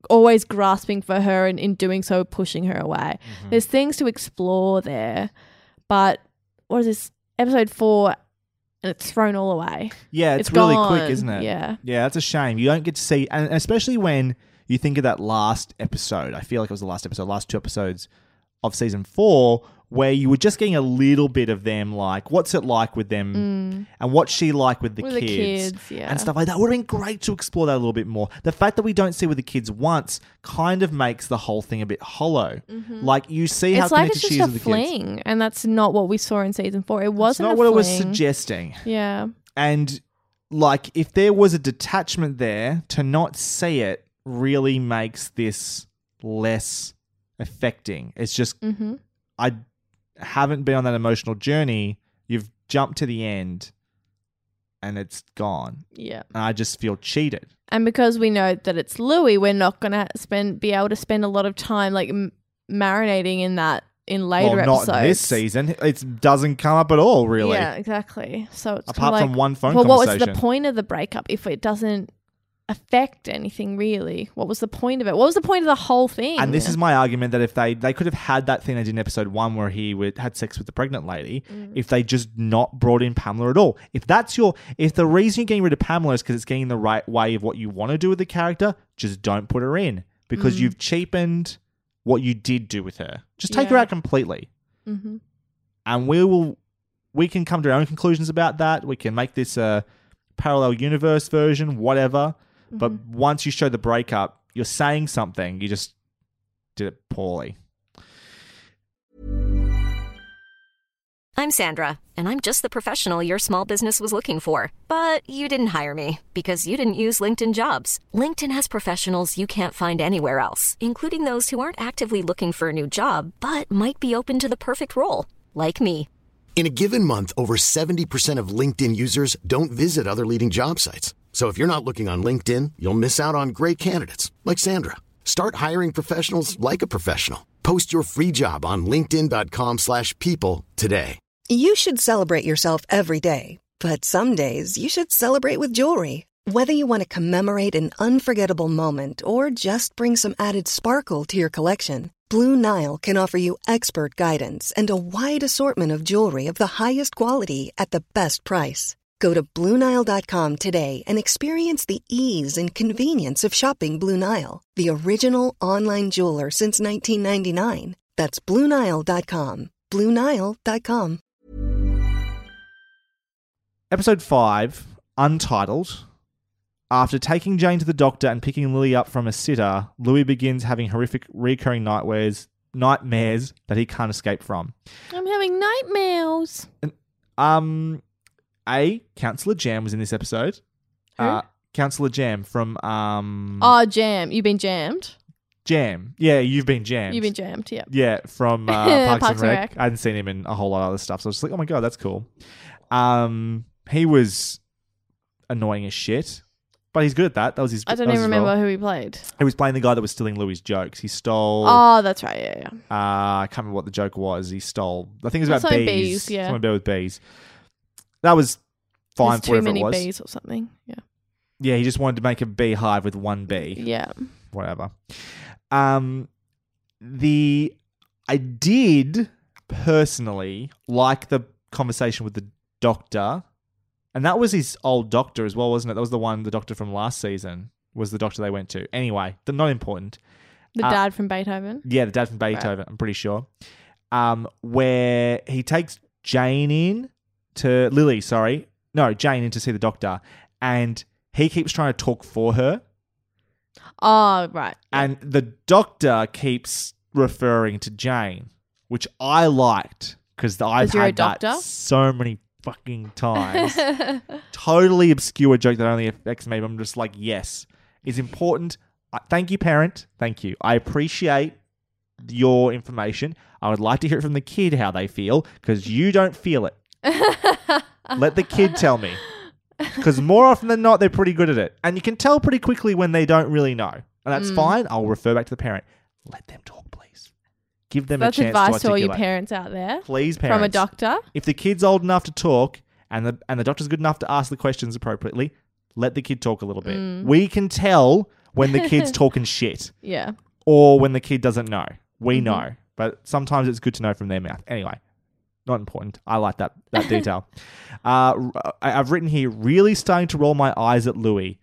always grasping for her and in doing so pushing her away. There's things to explore there, but what is this, episode 4, and it's thrown all away. Yeah, it's really gone. Quick, isn't it? Yeah, that's a shame. You don't get to see, and especially when you think of that last episode, I feel like it was the last episode, last 2 episodes of season 4, where you were just getting a little bit of them, like what's it like with them and what's she like with the kids and stuff like that. It would have been great to explore that a little bit more. The fact that we don't see with the kids once kind of makes the whole thing a bit hollow. Like you see how connected she is with the kids. It's like it's just a fling, and that's not what we saw in season 4. It wasn't a fling. It's not what it was suggesting. Yeah. And like if there was a detachment there, to not see it really makes this less affecting. It's just I haven't been on that emotional journey. You've jumped to the end and it's gone. Yeah. And I just feel cheated. And because we know that it's Louis, we're not going to be able to spend a lot of time like marinating in that in later episodes. Not this season. It doesn't come up at all, really. Yeah, exactly. So it's apart from one phone conversation. What was the point of the breakup if it doesn't affect anything really? What was the point of it? What was the point of the whole thing? And this is my argument that if they could have had that thing they did in episode 1 where he had sex with the pregnant lady, if they just not brought in Pamela at all. If the reason you're getting rid of Pamela is because it's getting the right way of what you want to do with the character, just don't put her in because you've cheapened what you did do with her. Just take her out completely. Mm-hmm. And we can come to our own conclusions about that. We can make this a parallel universe version, whatever. But once you show the breakup, you're saying something. You just did it poorly. I'm Sandra, and I'm just the professional your small business was looking for. But you didn't hire me because you didn't use LinkedIn Jobs. LinkedIn has professionals you can't find anywhere else, including those who aren't actively looking for a new job, but might be open to the perfect role, like me. In a given month, over 70% of LinkedIn users don't visit other leading job sites. So if you're not looking on LinkedIn, you'll miss out on great candidates like Sandra. Start hiring professionals like a professional. Post your free job on linkedin.com/people today. You should celebrate yourself every day, but some days you should celebrate with jewelry. Whether you want to commemorate an unforgettable moment or just bring some added sparkle to your collection, Blue Nile can offer you expert guidance and a wide assortment of jewelry of the highest quality at the best price. Go to BlueNile.com today and experience the ease and convenience of shopping Blue Nile, the original online jeweler since 1999. That's BlueNile.com. BlueNile.com. Episode 5, Untitled. After taking Jane to the doctor and picking Lily up from a sitter, Louis begins having horrific recurring nightmares that he can't escape from. I'm having nightmares. Councillor Jam was in this episode. Who? Councillor Jam from... Jam. You've been jammed? Jam. Yeah, you've been jammed. You've been jammed, yeah. Yeah, from Parks and Rec. I hadn't seen him in a whole lot of other stuff, so I was just like, oh my God, that's cool. He was annoying as shit, but he's good at that. That was his I don't even remember role. Who he played. He was playing the guy that was stealing Louis' jokes. He stole... Oh, that's right, yeah. I can't remember what the joke was. He stole... I think it was about bees. Yeah. Something to do with bees. That was fine for whatever it was. Too many bees or something. Yeah. Yeah, he just wanted to make a beehive with one bee. Yeah. Whatever. I did personally like the conversation with the doctor, and that was his old doctor as well, wasn't it? That was the doctor from last season was the doctor they went to. Anyway, not important. The dad from Beethoven? Yeah, the dad from Beethoven, right. I'm pretty sure. Where he takes Jane in to see the doctor, and he keeps trying to talk for her. Oh, right. And the doctor keeps referring to Jane, which I liked because I've had that so many fucking times. Totally obscure joke that only affects me, but I'm just like, yes, it's important. Thank you, parent. Thank you. I appreciate your information. I would like to hear it from the kid how they feel because you don't feel it. Let the kid tell me, because more often than not they're pretty good at it, and you can tell pretty quickly when they don't really know, and that's fine. I'll refer back to the parent. Let them talk, please. Give them a chance to articulate. That's advice to all your parents out there, please, parents. From a doctor, if the kid's old enough to talk and the doctor's good enough to ask the questions appropriately, let the kid talk a little bit. We can tell when the kid's talking shit, yeah, or when the kid doesn't know. We know, but sometimes it's good to know from their mouth. Anyway. Not important. I like that detail. I've written here, really starting to roll my eyes at Louis.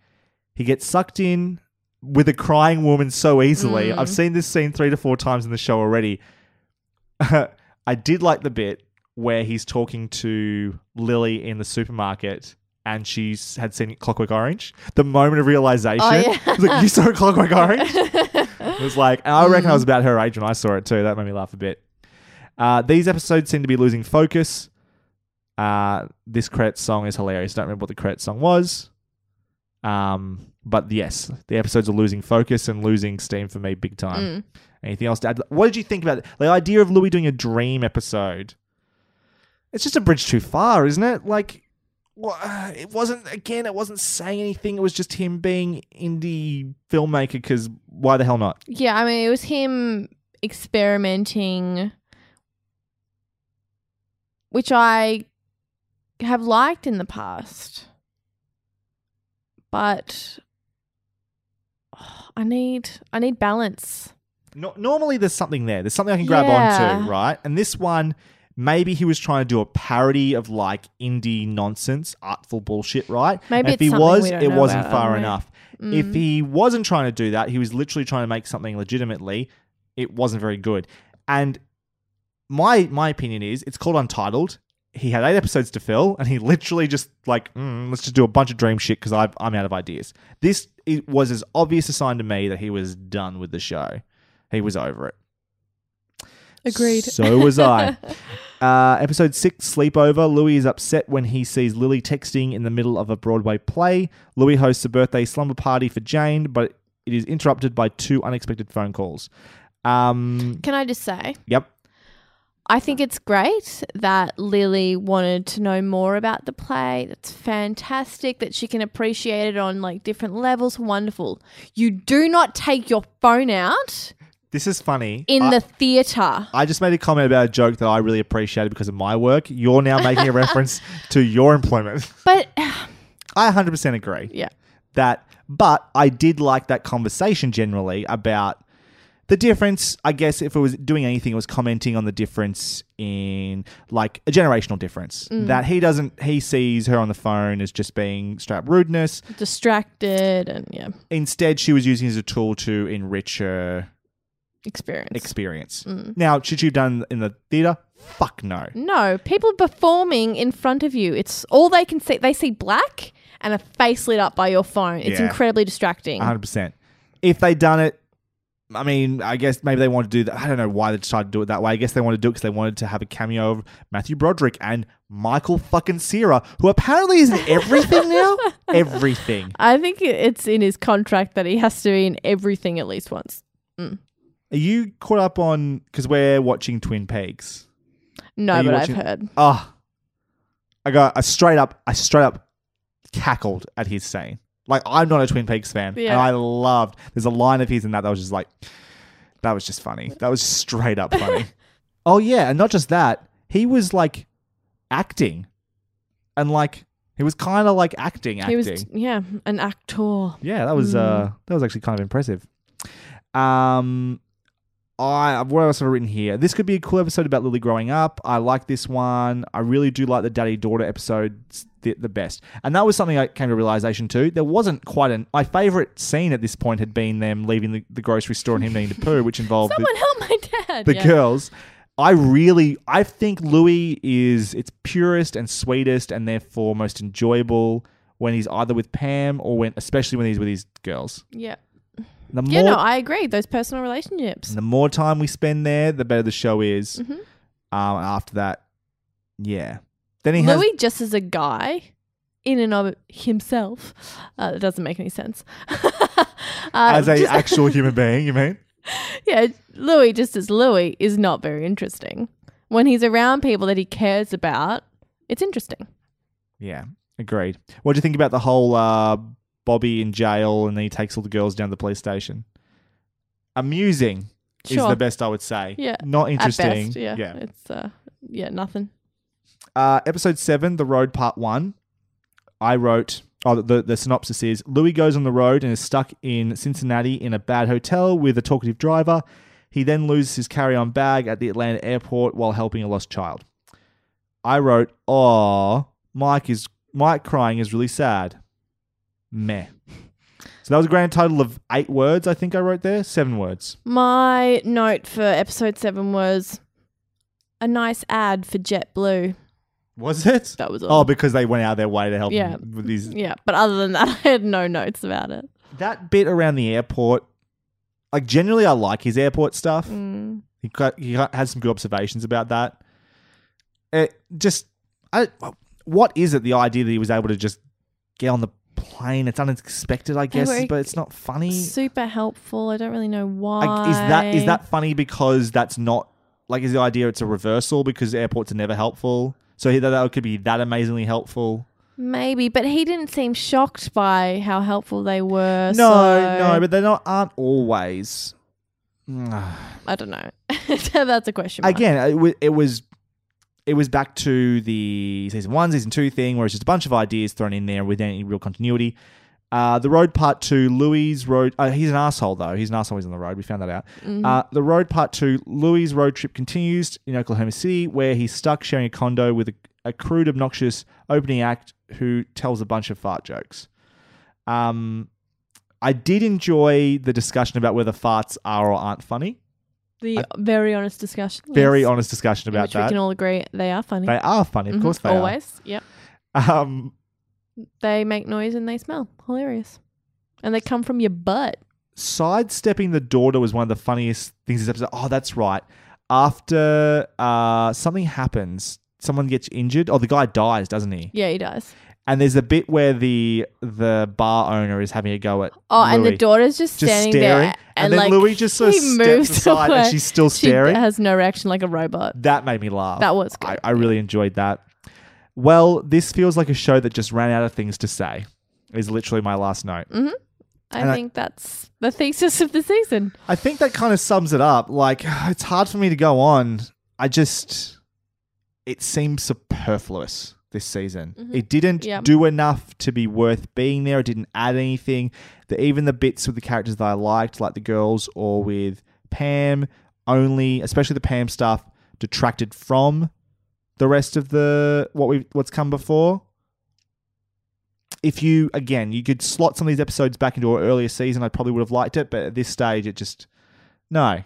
He gets sucked in with a crying woman so easily. I've seen this scene 3 to 4 times in the show already. I did like the bit where he's talking to Lily in the supermarket and she had seen Clockwork Orange. The moment of realization. Oh, yeah. I was like, you saw Clockwork Orange? It was like, and I reckon I was about her age when I saw it too. That made me laugh a bit. These episodes seem to be losing focus. This Kretz song is hilarious. Don't remember what the Kretz song was. But yes, the episodes are losing focus and losing steam for me big time. Anything else to add? What did you think about it? The idea of Louis doing a dream episode? It's just a bridge too far, isn't it? Like, Well, it wasn't saying anything. It was just him being indie filmmaker, because why the hell not? Yeah, I mean, it was him experimenting, which I have liked in the past. But I need balance. Normally there's something there. There's something I can grab onto, right? And this one, maybe he was trying to do a parody of like indie nonsense, artful bullshit, right? Maybe it's something we don't know about. If he was, it wasn't far enough. Mm. If he wasn't trying to do that, he was literally trying to make something legitimately, it wasn't very good. And my opinion is it's called Untitled. He had 8 episodes to fill, and he literally just like, let's just do a bunch of dream shit because I'm out of ideas. It was as obvious a sign to me that he was done with the show. He was over it. Agreed. So was I. Episode 6, Sleepover. Louis is upset when he sees Lily texting in the middle of a Broadway play. Louis hosts a birthday slumber party for Jane, but it is interrupted by 2 unexpected phone calls. Can I just say? Yep. I think it's great that Lily wanted to know more about the play. That's fantastic that she can appreciate it on like different levels. Wonderful. You do not take your phone out. This is funny. In the theatre. I just made a comment about a joke that I really appreciated because of my work. You're now making a reference to your employment. But I 100% agree. Yeah. But I did like that conversation generally about the difference, I guess, if it was doing anything, it was commenting on the difference in like a generational difference. Mm. That he sees her on the phone as just being straight up rudeness. Distracted and yeah. Instead, she was using it as a tool to enrich her experience. Mm. Now, should you have done in the theatre? Fuck no. No. People performing in front of you. It's all they can see. They see black and a face lit up by your phone. It's incredibly distracting. 100%. If they'd done it, I mean, I guess maybe they wanted to do that. I don't know why they decided to do it that way. I guess they wanted to do it because they wanted to have a cameo of Matthew Broderick and Michael fucking Cera, who apparently is in everything now. Everything. I think it's in his contract that he has to be in everything at least once. Mm. Are you caught up on, because we're watching Twin Peaks? No, but I've heard. Oh, I straight up cackled at his saying. Like, I'm not a Twin Peaks fan, and I loved. There's a line of his in that was just like, that was just funny. That was straight up funny. Oh yeah, and not just that, he was like acting, and like he was kind of like acting. He was an actor. Yeah, that was that was actually kind of impressive. What else have I written here? This could be a cool episode about Lily growing up. I like this one. I really do like the daddy-daughter episode the best. And that was something I came to realization too. There wasn't quite my favorite scene at this point had been them leaving the grocery store and him needing to poo, which involved someone help my dad. The girls. I think Louis is its purest and sweetest and therefore most enjoyable when he's either with Pam or especially when he's with his girls. Yeah. I agree. Those personal relationships. The more time we spend there, the better the show is. Mm-hmm. After that, then Louis just as a guy, in and of himself, that doesn't make any sense. As an actual human being, you mean? Yeah, Louis just as Louis is not very interesting. When he's around people that he cares about, it's interesting. Yeah, agreed. What do you think about the whole? Bobby in jail and then he takes all the girls down to the police station. Amusing is the best I would say. Yeah. Not interesting. Best, yeah. Yeah. It's nothing. Episode 7, The Road Part 1. I wrote the synopsis is Louis goes on the road and is stuck in Cincinnati in a bad hotel with a talkative driver. He then loses his carry-on bag at the Atlanta airport while helping a lost child. I wrote, Mike crying is really sad. Meh. So that was a grand total of 8 words, I think I wrote there. 7 words. My note for episode 7 was a nice ad for JetBlue. Was it? That was all. Oh, because they went out of their way to help with these. Yeah, but other than that, I had no notes about it. That bit around the airport, like generally I like his airport stuff. Mm. He had some good observations about that. What is it, the idea that he was able to just get on the plane? It's unexpected, I guess, but it's not funny. Super helpful. I don't really know why. Is that funny because that's not like is the idea it's a reversal because airports are never helpful. So either that could be that amazingly helpful. Maybe, but he didn't seem shocked by how helpful they were. No, but they aren't always. I don't know. That's a question mark. Again, it was back to the season one, season two thing where it's just a bunch of ideas thrown in there without any real continuity. The road part two, Louis' road... he's an asshole, though. He's an asshole. He's on the road. We found that out. Mm-hmm. The road part two, Louis' road trip continues in Oklahoma City where he's stuck sharing a condo with a crude, obnoxious opening act who tells a bunch of fart jokes. I did enjoy the discussion about whether farts are or aren't funny. Very honest discussion about that. We can all agree they are funny. They are funny. Of course they always are. Always, yep. They make noise and they smell. Hilarious. And they come from your butt. Sidestepping the daughter was one of the funniest things this episode. Oh, that's right. After something happens, someone gets injured. Oh, the guy dies, doesn't he? Yeah, he dies. And there's a bit where the bar owner is having a go at Louis. And the daughter's just standing there. And then Louis just sort of steps aside and she's still staring. She has no reaction, like a robot. That made me laugh. That was good. I really enjoyed that. Well, this feels like a show that just ran out of things to say is literally my last note. Mm-hmm. I think that's the thesis of the season. I think that kind of sums it up. Like, it's hard for me to go on. It seemed superfluous this season. Mm-hmm. It didn't do enough to be worth being there. It didn't add anything. Even the bits with the characters that I liked, like the girls or with Pam, especially the Pam stuff, detracted from the rest of what's come before. If you could slot some of these episodes back into an earlier season, I probably would have liked it, but at this stage, it just no.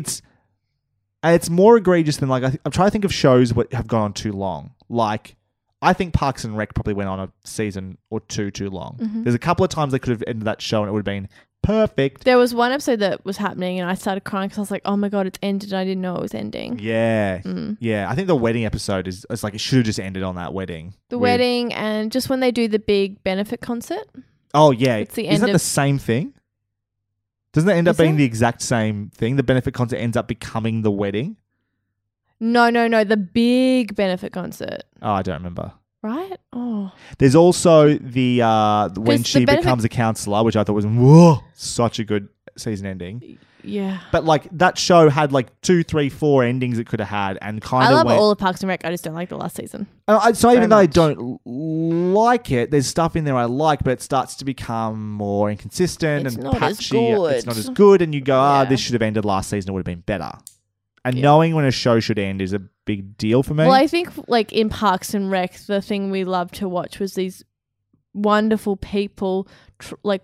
It's more egregious than I'm trying to think of shows that have gone on too long. Like, I think Parks and Rec probably went on a season or two too long. Mm-hmm. There's a couple of times they could have ended that show and it would have been perfect. There was one episode that was happening and I started crying because I was like, oh my God, it's ended and I didn't know it was ending. Yeah. Mm. Yeah. I think the wedding episode is like it should have just ended on that wedding. The wedding and just when they do the big benefit concert. Oh, yeah. It's the end. Isn't that the same thing? Doesn't that end up being the exact same thing? The benefit concert ends up becoming the wedding? No. The big benefit concert. Oh, I don't remember. Right? Oh. There's also the when she becomes a counsellor, which I thought was such a good season ending. Yeah. But that show had 2, 3, 4 endings it could have had and I love all of Parks and Rec. I just don't like the last season. I don't like it, there's stuff in there I like, but it starts to become more inconsistent and patchy. It's not as good and you go, this should have ended last season. It would have been better. And knowing when a show should end is a big deal for me. Well, I think in Parks and Rec, the thing we loved to watch was these wonderful people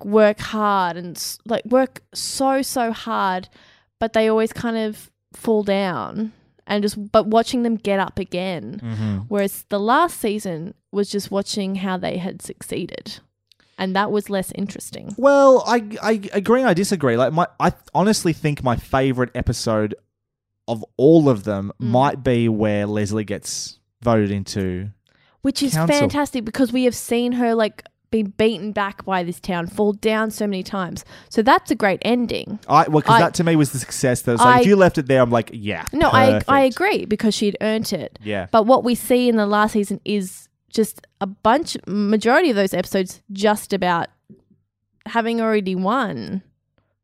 work hard and work so, so hard, but they always kind of fall down and but watching them get up again. Mm-hmm. Whereas the last season was just watching how they had succeeded. And that was less interesting. Well, I agree and I disagree. I honestly think my favourite episode of all of them might be where Leslie gets voted into which is council. Fantastic because we have seen her be beaten back by this town, fall down so many times. So that's a great ending. Because that to me was the success. That was if you left it there, I'm like, yeah, no, perfect. I agree because she'd earned it. Yeah. But what we see in the last season is just majority of those episodes just about having already won.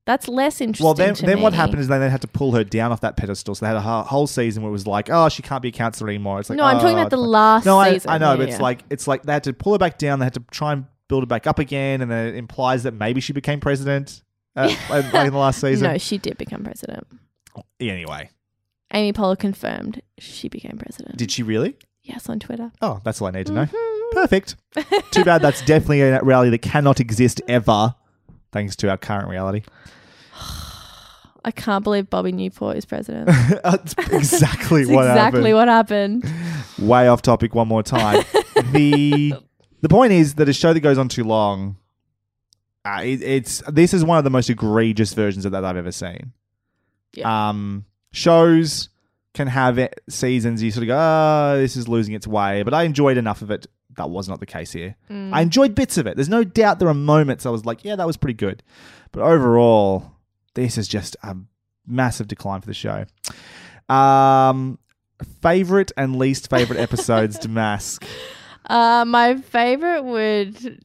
That's less interesting. Well, then what happened is they then had to pull her down off that pedestal. So they had a whole season where it was she can't be a counselor anymore. It's I'm talking about the last season. I know, yeah, but it's they had to pull her back down. They had to try and build her back up again, and then it implies that maybe she became president in the last season. No, she did become president. Anyway, Amy Poehler confirmed she became president. Did she really? Yes, on Twitter. Oh, that's all I need to know. Mm-hmm. Perfect. Too bad that's definitely a reality that cannot exist ever. Thanks to our current reality. I can't believe Bobby Newport is president. That's exactly what happened. Way off topic one more time. The point is that a show that goes on too long, this is one of the most egregious versions of that I've ever seen. Yeah. Shows can have seasons you sort of go, this is losing its way. But I enjoyed enough of it. That was not the case here. Mm. I enjoyed bits of it. There's no doubt there are moments I was like, yeah, that was pretty good. But overall, this is just a massive decline for the show. Favourite and least favourite episodes, Damask? My favourite would...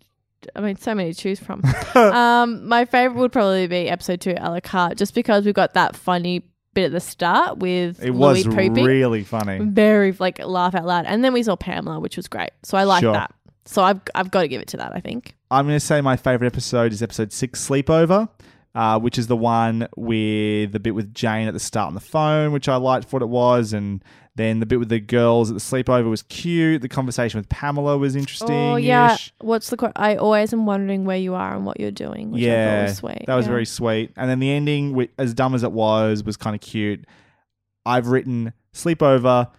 I mean, so many to choose from. My favourite would probably be episode 2, a la carte, just because we've got that funny bit at the start with Louis pooping. It was really funny. Very, like, laugh out loud. And then we saw Pamela, which was great. So I liked that. So I've got to give it to that, I think. I'm going to say my favourite episode is episode 6, Sleepover, which is the one with the bit with Jane at the start on the phone, which I liked for what it was, and... Then the bit with the girls at the sleepover was cute. The conversation with Pamela was interesting. Oh, yeah. What's the I always am wondering where you are and what you're doing, which I thought was sweet. That was very sweet. And then the ending, as dumb as it was kind of cute. I've written sleepover,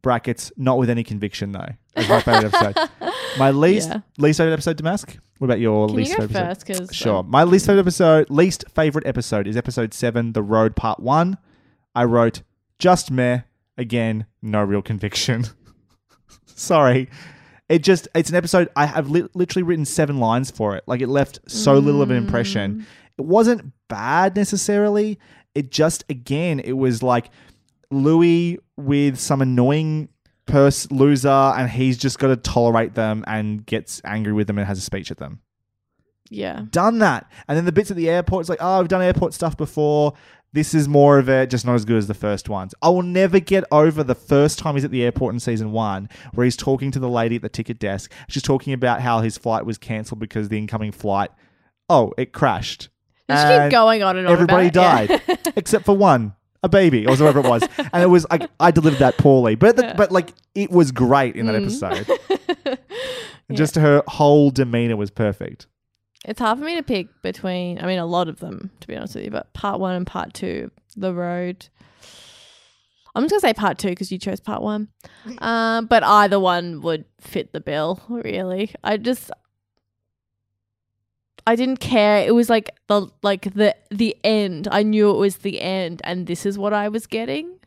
brackets, not with any conviction, though. That's my favourite episode. My least favourite episode, Damask? What about your least favourite episode? Can you go first? Sure. My least favourite episode is episode 7, The Road Part 1. I wrote just meh. Again, no real conviction. Sorry. It's an episode I have literally written 7 lines for it. Like, it left so little of an impression. It wasn't bad necessarily. It just, again, it was like Louis with some annoying purse loser, and he's just got to tolerate them and gets angry with them and has a speech at them. Yeah. Done that. And then the bits at the airport, it's like, oh, I've done airport stuff before. This is more of it, just not as good as the first ones. I will never get over the first time he's at the airport in season 1 where he's talking to the lady at the ticket desk. She's talking about how his flight was cancelled because the incoming flight, it crashed. Just keep going on and on about it. Everybody died except for one, a baby or whatever it was. And it was like, I delivered that poorly. But like, it was great in that episode. Just her whole demeanour was perfect. It's hard for me to pick between, I mean, a lot of them, to be honest with you, but part 1 and part 2, The Road. I'm just going to say part 2 because you chose part 1. But either one would fit the bill, really. I didn't care. It was like the end. I knew it was the end, and this is what I was getting.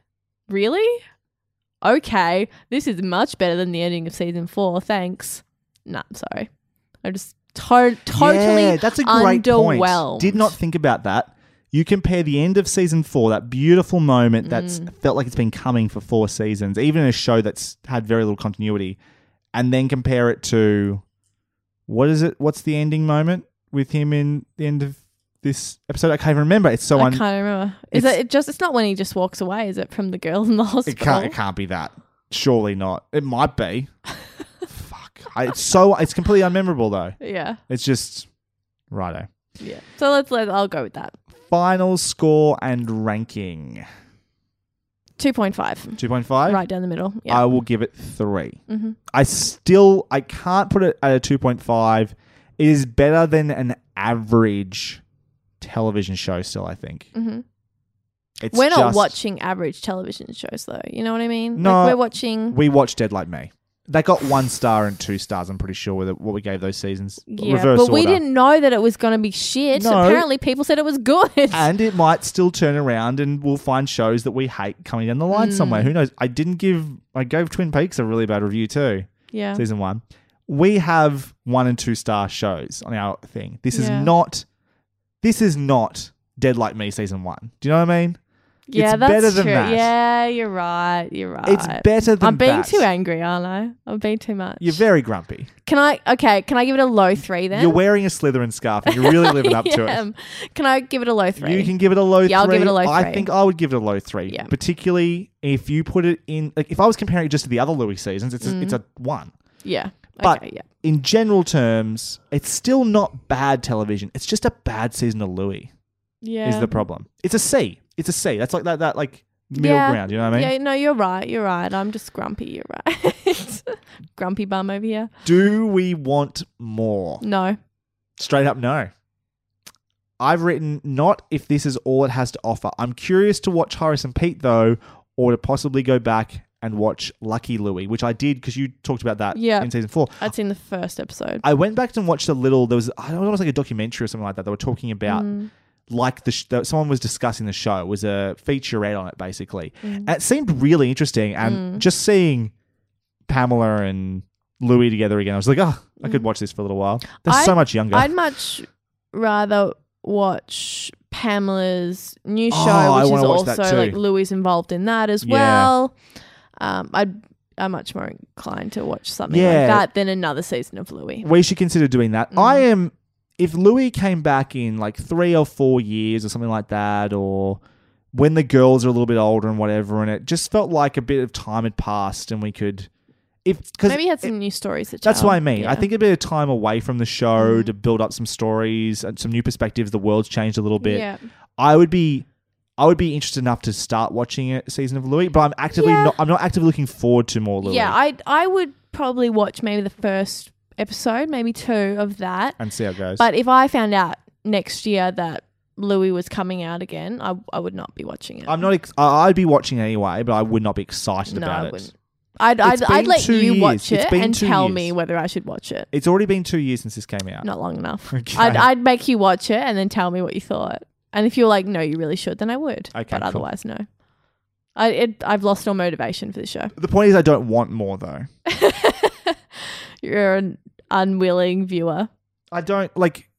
Really? Okay. This is much better than the ending of season 4. Thanks. Nah, sorry. I just... Totally yeah, that's a great point. Did not think about that. You compare the end of season 4, that beautiful moment that's felt like it's been coming for 4 seasons, even in a show that's had very little continuity, and then compare it to what's the ending moment with him in the end of this episode? I can't even remember. I can't remember. It's not when he just walks away, is it, from the girl in the hospital? It can't be that. Surely not. It might be. It's completely unmemorable, though. Yeah. It's just righto. Yeah. So I'll go with that. Final score and ranking. 2.5. 2.5? Right down the middle. Yeah. I will give it 3. Mm-hmm. I can't put it at a 2.5. It is better than an average television show still, I think. Mm-hmm. We're not watching average television shows, though. You know what I mean? No. Like, we watch Dead Like Me. They got 1 star and 2 stars, I'm pretty sure, with what we gave those seasons. Yeah, but we didn't know that it was going to be shit. No. Apparently people said it was good. And it might still turn around and we'll find shows that we hate coming down the line somewhere. Who knows? I gave Twin Peaks a really bad review too. Yeah. Season 1. We have 1 and 2 star shows on our thing. This is not Dead Like Me season 1. Do you know what I mean? Yeah, that's better than true. That. Yeah, you're right. It's better than that. I'm being too angry, aren't I? I'm being too much. You're very grumpy. Can I give it a low 3 then? You're wearing a Slytherin scarf and you're really living up to it. Can I give it a low 3? You can give it a low 3. Yeah, I'll give it a low 3. I think I would give it a low 3. Yeah. Particularly if you put it in, like, if I was comparing it just to the other Louis seasons, it's a 1. Yeah. But in general terms, it's still not bad television. It's just a bad season of Louis. Yeah. Is the problem. It's a C. It's a C. That's like that like middle ground, you know what I mean? Yeah, no, you're right. I'm just grumpy, you're right. Grumpy bum over here. Do we want more? No. Straight up no. I've written not if this is all it has to offer. I'm curious to watch Horace and Pete though, or to possibly go back and watch Lucky Louie, which I did because you talked about that in season 4. I'd seen the first episode. I went back and watched I don't know, it was like a documentary or something like that. They were talking about like someone was discussing the show. It was a featurette on it, basically. And it seemed really interesting. And just seeing Pamela and Louis together again, I was like, I could watch this for a little while. They're so much younger. I'd much rather watch Pamela's new show, which is also like Louis involved in that as well. I'm much more inclined to watch something like that than another season of Louis. We should consider doing that. Mm. I am, if Louis came back in like 3 or 4 years or something like that, or when the girls are a little bit older and whatever, and it just felt like a bit of time had passed and we could... Maybe he had some new stories. That's what I mean. Yeah. I think a bit of time away from the show to build up some stories and some new perspectives. The world's changed a little bit. Yeah. I would be interested enough to start watching a season of Louis, but I'm actively not actively looking forward to more Louis. Yeah, I would probably watch maybe the first episode, maybe two of that, and see how it goes. But if I found out next year that Louis was coming out again, I would not be watching it. I'd be watching it anyway, but I would not be excited about it. Wouldn't. I'd let you watch it and tell me whether I should watch it. It's already been 2 years since this came out. Not long enough. Okay. I'd make you watch it and then tell me what you thought. And if you're like, no, you really should, then I would. Okay, but otherwise, no. I've lost all motivation for the show. The point is I don't want more, though. You're an unwilling viewer. I don't, like...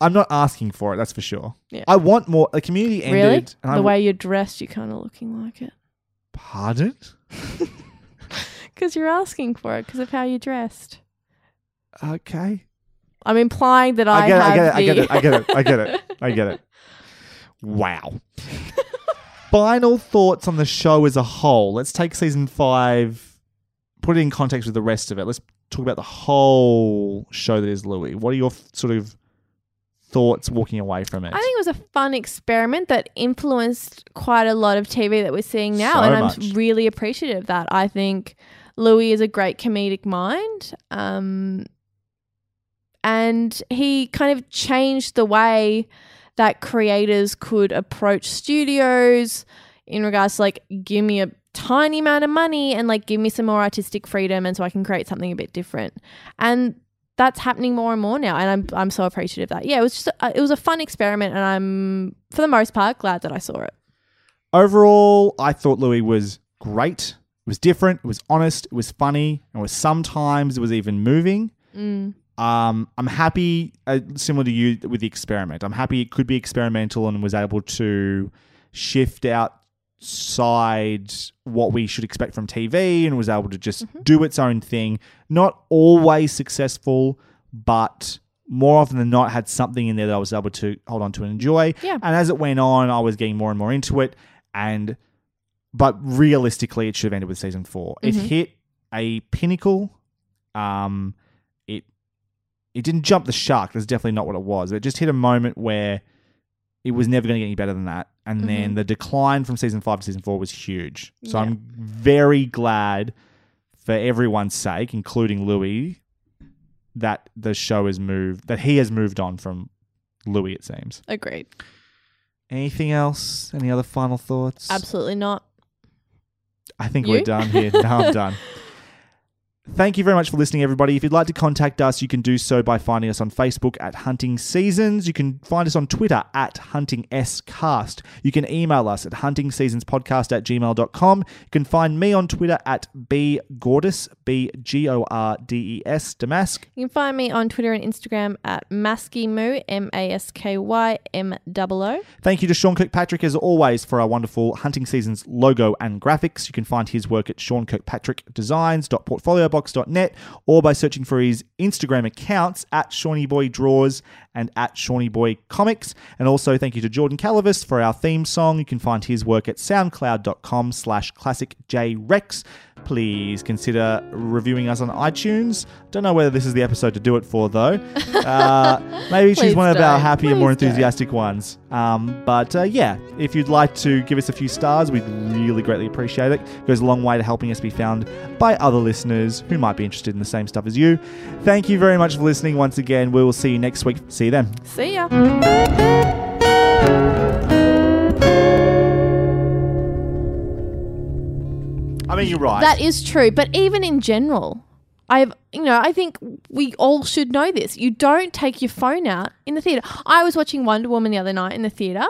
I'm not asking for it, that's for sure. Yeah. I want more. The community ended. Really? And the way you're dressed, you're kind of looking like it. Pardon? Because you're asking for it because of how you're dressed. Okay. I'm implying that I get it. Wow. Final thoughts on the show as a whole. Let's take season 5, put it in context with the rest of it. Let's talk about the whole show that is Louis. What are your sort of thoughts walking away from it? I think it was a fun experiment that influenced quite a lot of TV that we're seeing now, I'm really appreciative of that. I think Louis is a great comedic mind, and he kind of changed the way that creators could approach studios in regards to like, give me a tiny amount of money and like give me some more artistic freedom, and so I can create something a bit different. And that's happening more and more now, and I'm so appreciative of that. Yeah, it was just it was a fun experiment, and I'm, for the most part, glad that I saw it. Overall, I thought Louis was great. It was different. It was honest. It was funny. It was sometimes it was even moving. Mm. I'm happy, similar to you, with the experiment. I'm happy it could be experimental and was able to shift outside what we should expect from TV, and was able to just do its own thing. Not always successful, but more often than not had something in there that I was able to hold on to and enjoy. Yeah. And as it went on, I was getting more and more into it. But realistically, it should have ended with season 4. Mm-hmm. It hit a pinnacle. It didn't jump the shark. That's definitely not what it was. It just hit a moment where it was never going to get any better than that. And then the decline from season 5 to season 4 was huge. So I'm very glad, for everyone's sake, including Louis, that the show has moved, that he has moved on from Louis, it seems. Agreed. Anything else? Any other final thoughts? Absolutely not. I think we're done here. No, I'm done. Thank you very much for listening, everybody. If you'd like to contact us, you can do so by finding us on Facebook at Hunting Seasons. You can find us on Twitter at HuntingScast. You can email us at huntingseasonspodcast@gmail.com. You can find me on Twitter at bgordis, B-G-O-R-D-E-S, Damask. You can find me on Twitter and Instagram at maskymoo, M-A-S-K-Y-M-O-O. Thank you to Sean Kirkpatrick, as always, for our wonderful Hunting Seasons logo and graphics. You can find his work at seankirkpatrickdesigns.portfoliobox.net, or by searching for his Instagram accounts at ShawneeBoyDraws and at ShawneeBoyComics. And also thank you to Jordan Calavis for our theme song. You can find his work at soundcloud.com/classicjrex. Please consider reviewing us on iTunes. Don't know whether this is the episode to do it for, though. Maybe choose one of our happier, more enthusiastic ones. But if you'd like to give us a few stars, we'd really greatly appreciate it. It goes a long way to helping us be found by other listeners who might be interested in the same stuff as you. Thank you very much for listening once again. We will see you next week. See you then. See ya. I mean, you're right. That is true. But even in general, I think we all should know this. You don't take your phone out in the theatre. I was watching Wonder Woman the other night in the theatre,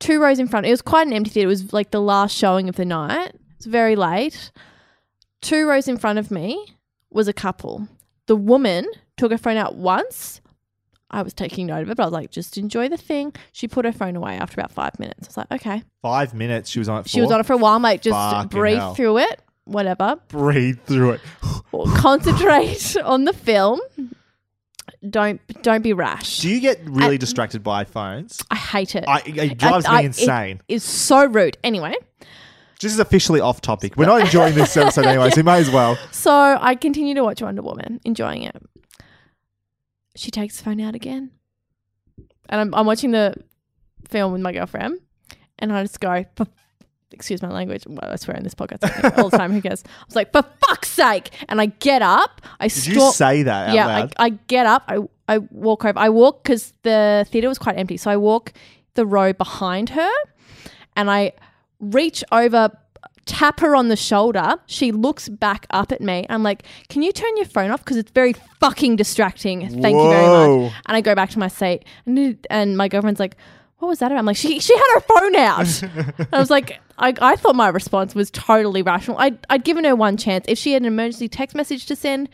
2 rows in front. It was quite an empty theatre. It was like the last showing of the night. It's very late. 2 rows in front of me was a couple. The woman took her phone out once, I was taking note of it, but I was like, just enjoy the thing. She put her phone away after about 5 minutes. I was like, okay. 5 minutes? She was on it for? She was on it for a while. I'm like, just breathe through it. Whatever. Breathe through it. Concentrate on the film. Don't be rash. Do you get really distracted by phones? I hate it. It drives me insane. It's so rude. Anyway. This is officially off topic. We're not enjoying this episode anyway, so we may as well. So I continue to watch Wonder Woman, enjoying it. She takes the phone out again. And I'm watching the film with my girlfriend and I just go, excuse my language. Well, I swear in this podcast all the time. Who cares? I was like, for fuck's sake. And I get up. Did you say that out loud? Yeah, I get up. I walk over. I walk because the theatre was quite empty. So I walk the row behind her and I reach over, tap her on the shoulder. She looks back up at me. I'm like, can you turn your phone off? Because it's very fucking distracting. Thank you very much. And I go back to my seat and my girlfriend's like, what was that about? I'm like, she had her phone out. I was like, I thought my response was totally rational. I'd given her one chance. If she had an emergency text message to send,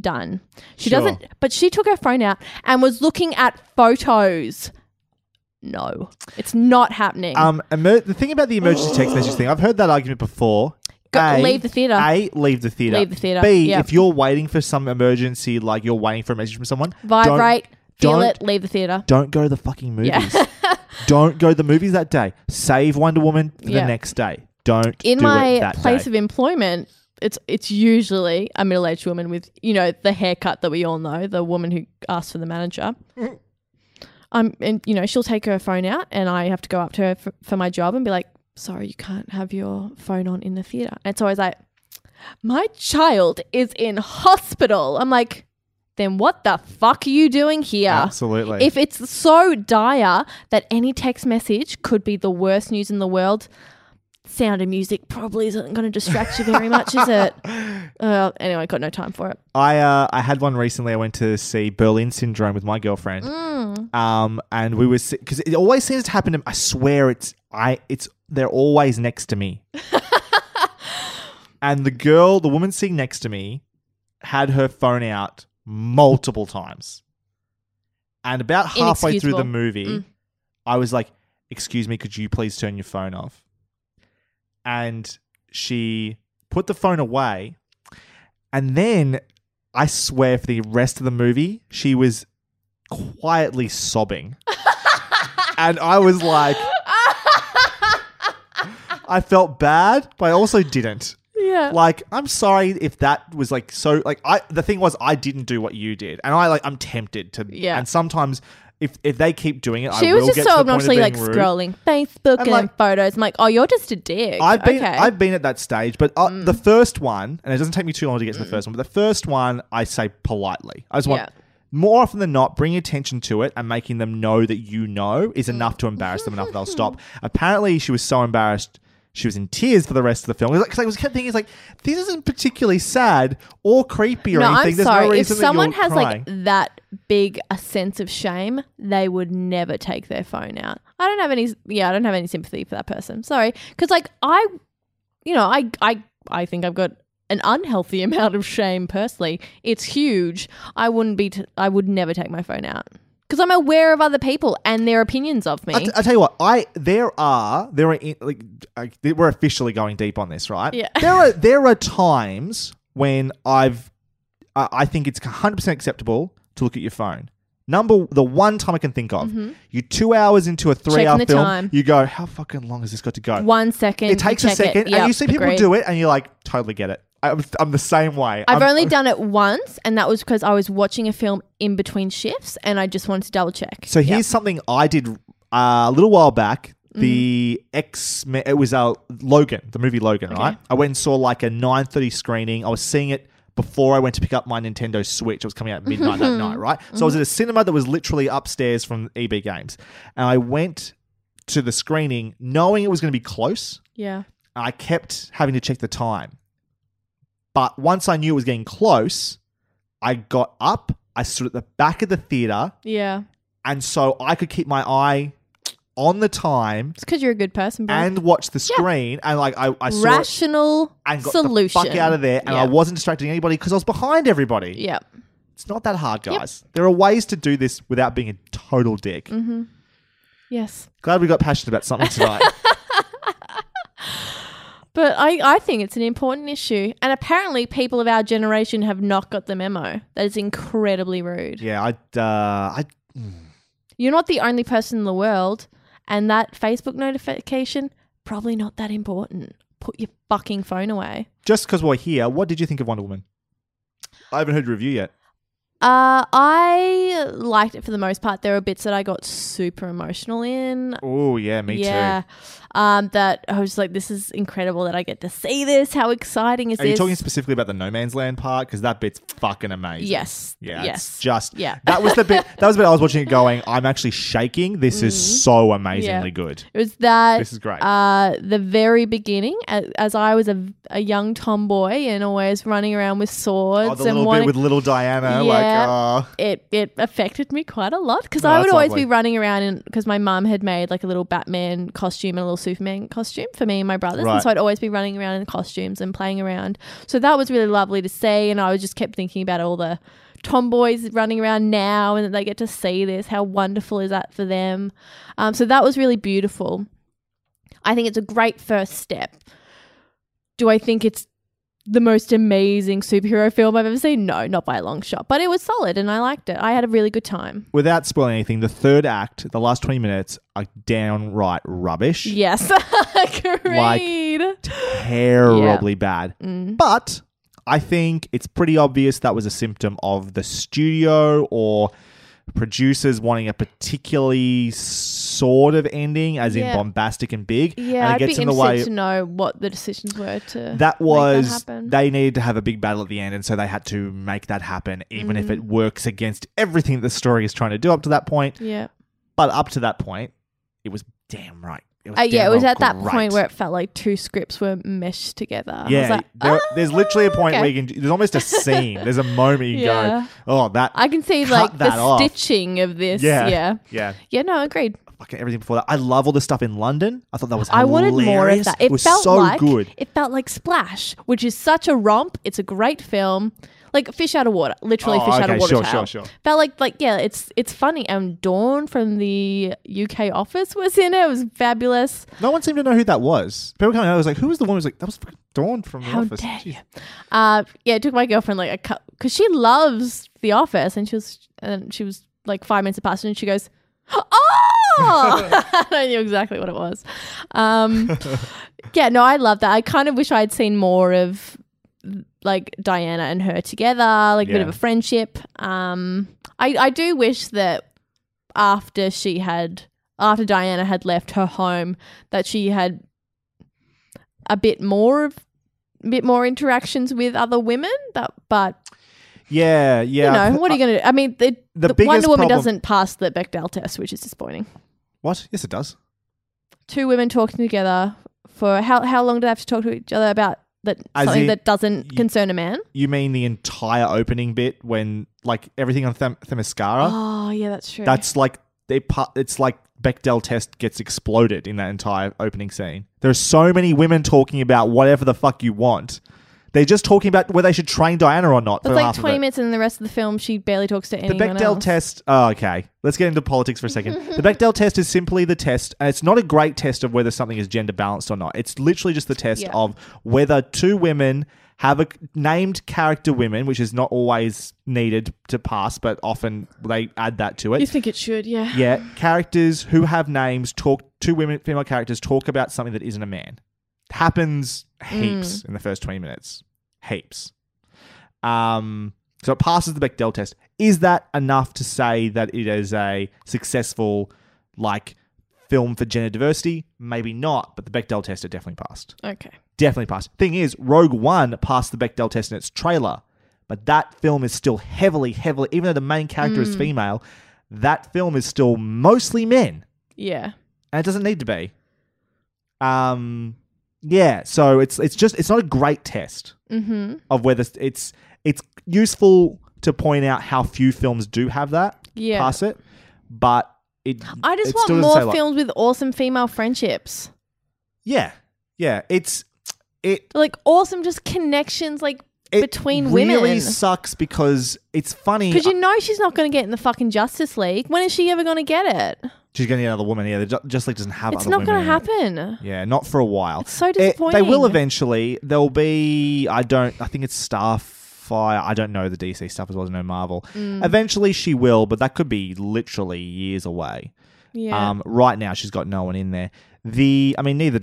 done. She doesn't, but she took her phone out and was looking at photos. No, it's not happening. The thing about the emergency text message thing, I've heard that argument before. Leave the theatre. Leave the theatre. Leave the theatre. If you're waiting for some emergency, like you're waiting for a message from someone, vibrate, leave the theatre. Don't go to the fucking movies. Yeah. Don't go to the movies that day. Save Wonder Woman for the next day. Don't do it that day. In my place of employment, it's usually a middle-aged woman with, the haircut that we all know, the woman who asked for the manager. She'll take her phone out and I have to go up to her for my job and be like, sorry, you can't have your phone on in the theatre. And it's always like, my child is in hospital. I'm like, then what the fuck are you doing here? Absolutely. If it's so dire that any text message could be the worst news in the world, Sound of Music probably isn't going to distract you very much, is it? Anyway, got no time for it. I had one recently. I went to see Berlin Syndrome with my girlfriend. And we were – because it always seems to happen to me. I swear they're always next to me. And the woman sitting next to me had her phone out multiple times. And about halfway through the movie, I was like, excuse me, could you please turn your phone off? And she put the phone away. And then I swear for the rest of the movie, she was quietly sobbing. And I was like, I felt bad, but I also didn't. Yeah. Like, I'm sorry if that was like so. Like, the thing was, I didn't do what you did, and I'm tempted to. Yeah. And sometimes, if they keep doing it, I will get to the point of being rude. She was just so obnoxiously like scrolling Facebook and like, photos. I'm like, oh, you're just a dick. I've been at that stage, but the first one, and it doesn't take me too long to get to the first one. But the first one, I say politely. I just want more often than not, bringing attention to it and making them know that is enough to embarrass them enough that they'll stop. Apparently, she was so embarrassed. She was in tears for the rest of the film. Because I was kept thinking, this isn't particularly sad or creepy or anything. I'm sorry. No, if someone has crying. Like that big a sense of shame, they would never take their phone out. I don't have any sympathy for that person. Sorry, because I think I've got an unhealthy amount of shame personally. It's huge. I would never take my phone out. Because I'm aware of other people and their opinions of me. I tell you what, we're officially going deep on this, right? Yeah. There are times when I think it's 100% acceptable to look at your phone. The one time I can think of, you're 2 hours into a 3-hour film, time. You go, how fucking long has this got to go? 1 second. It takes a second, and you see people do it, and you're like, totally get it. I'm the same way. I've only done it once, and that was because I was watching a film in between shifts and I just wanted to double check. So here's something I did a little while back. The X-Men, it was Logan, the movie Logan, right? I went and saw a 9:30 screening. I was seeing it before I went to pick up my Nintendo Switch. It was coming out at midnight that night, right? So I was at a cinema that was literally upstairs from EB Games. And I went to the screening knowing it was going to be close. Yeah. I kept having to check the time. But once I knew it was getting close, I got up, I stood at the back of the theatre. Yeah. And so I could keep my eye on the time. It's because you're a good person. Bro. And watch the screen. Yeah. And I saw rational solution. And got the fuck out of there. And I wasn't distracting anybody because I was behind everybody. Yeah. It's not that hard, guys. Yep. There are ways to do this without being a total dick. Mm-hmm. Yes. Glad we got passionate about something tonight. But I think it's an important issue. And apparently people of our generation have not got the memo. That is incredibly rude. Yeah. You're not the only person in the world. And that Facebook notification, probably not that important. Put your fucking phone away. Just because we're here, what did you think of Wonder Woman? I haven't heard a review yet. I liked it for the most part. There were bits that I got super emotional in. Oh, yeah, me too. Yeah, that I was like, this is incredible that I get to see this. How exciting is this? Are you talking specifically about the No Man's Land part? Because that bit's fucking amazing. Yes. Yeah, yes. It's just, yeah. That was the bit I was watching it going, I'm actually shaking. This is so amazingly good. It was that. This is great. The very beginning, as I was a young tomboy and always running around with swords. Oh, the and little bit with little Diana. Yeah. It affected me quite a lot because I would always be running around because my mum had made like a little Batman costume and a little Superman costume for me and my brothers, and so I'd always be running around in costumes and playing around. So that was really lovely to see, and I just kept thinking about all the tomboys running around now and that they get to see this. How wonderful is that for them? So that was really beautiful. I think it's a great first step. Do I think it's the most amazing superhero film I've ever seen? No, not by a long shot. But it was solid and I liked it. I had a really good time. Without spoiling anything, the third act, the last 20 minutes are downright rubbish. Yes, agreed. Like, terribly bad. Mm. But I think it's pretty obvious that was a symptom of the studio or producers wanting a particularly sort of ending, as in bombastic and big. Yeah, and it gets in the way. I'd be interested to know what the decisions were to make that happen. They needed to have a big battle at the end, and so they had to make that happen, even if it works against everything the story is trying to do up to that point. Yeah. But up to that point, it was damn right. It was at that point where it felt like two scripts were meshed together. Yeah, I was like, there's literally a point where you can. There's almost a scene. There's a moment you go, "Oh, that." I can see like the stitching of this. Yeah. No, agreed. Fucking everything before that. I love all the stuff in London. I thought that was hilarious. I wanted more of that. It felt so good. It felt like Splash, which is such a romp. It's a great film. Like Fish Out of Water, literally. Sure. Felt like it's funny. And Dawn from the UK Office was in it. It was fabulous. No one seemed to know who that was. People coming out, I was like, who was the woman? I was like, that was Dawn from the Office. How dare you? It took my girlfriend like a cup because she loves The Office, and she was like 5 minutes past, and she goes, oh. I knew exactly what it was. I love that. I kind of wish I had seen more of like Diana and her together, like a bit of a friendship. I do wish that after Diana had left her home, that she had a bit more interactions with other women. You know, what are you going to do? I mean, the Wonder Woman doesn't pass the Bechdel test, which is disappointing. What? Yes, it does. Two women talking together for how long do they have to talk to each other about that? As something that doesn't concern a man? You mean the entire opening bit when, like, everything on Themyscira? Oh, yeah, that's true. That's like it's like Bechdel test gets exploded in that entire opening scene. There are so many women talking about whatever the fuck you want. They're just talking about whether they should train Diana or not. It's like 20 minutes and the rest of the film she barely talks to anyone else. The Bechdel test... Oh, okay. Let's get into politics for a second. The Bechdel test is simply the test, and it's not a great test of whether something is gender balanced or not. It's literally just the test of whether two women have a named character women, which is not always needed to pass, but often they add that to it. You think it should, yeah. Yeah. Characters who have names female characters talk about something that isn't a man. Happens heaps in the first 20 minutes. Heaps. So it passes the Bechdel test. Is that enough to say that it is a successful, like, film for gender diversity? Maybe not, but the Bechdel test it definitely passed. Okay. Definitely passed. Thing is, Rogue One passed the Bechdel test in its trailer, but that film is still heavily, even though the main character is female, that film is still mostly men. Yeah. And it doesn't need to be. Yeah, so it's not a great test of whether it's useful to point out how few films do have that pass it, but I just want more films with awesome female friendships. Yeah, it's awesome just connections like. between women. It really sucks because it's funny. Because you know she's not going to get in the fucking Justice League. When is she ever going to get it? She's going to get another woman. Yeah, the Justice League doesn't have other women. It's not going to happen. Yeah, not for a while. It's so disappointing. They will eventually. There'll be, I think it's Starfire. I don't know the DC stuff as well as no Marvel. Eventually she will, but that could be literally years away. Yeah. Right now she's got no one in there. Neither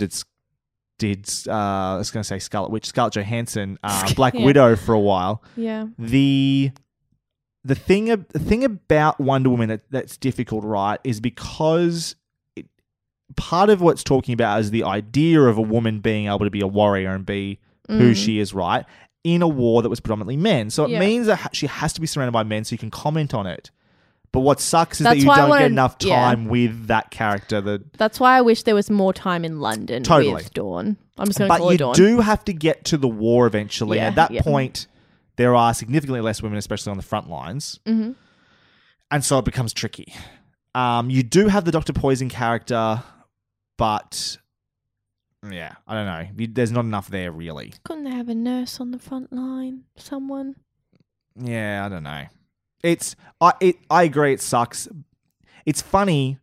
did Scarlet Witch, Scarlett Johansson, Black Widow for a while. Yeah. The thing about Wonder Woman that's difficult, right, is because part of what's talking about is the idea of a woman being able to be a warrior and be who she is, right, in a war that was predominantly men. So it means that she has to be surrounded by men so you can comment on it. But what sucks is that you don't get enough time with that character. That's why I wish there was more time in London with Dawn. I'm just going to call her Dawn. But you do have to get to the war eventually. Yeah, at that point, there are significantly less women, especially on the front lines. Mm-hmm. And so it becomes tricky. You do have the Dr. Poison character, but yeah, I don't know. There's not enough there, really. Couldn't they have a nurse on the front line? Someone? Yeah, I don't know. I agree. It sucks. It's funny.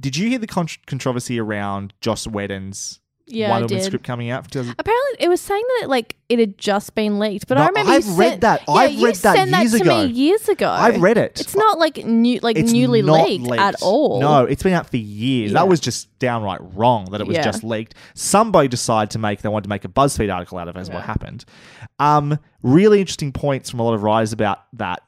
Did you hear the controversy around Joss Whedon's Wonder Woman script coming out? Apparently, it was saying that it had just been leaked. But no, I remember read that. Yeah, I've read that years ago. You sent that to me years ago. I've read it. It's not newly leaked at all. No, it's been out for years. Yeah. That was just downright wrong that it was just leaked. Somebody decided they wanted to make a BuzzFeed article out of it. Is what happened. Really interesting points from a lot of writers about that.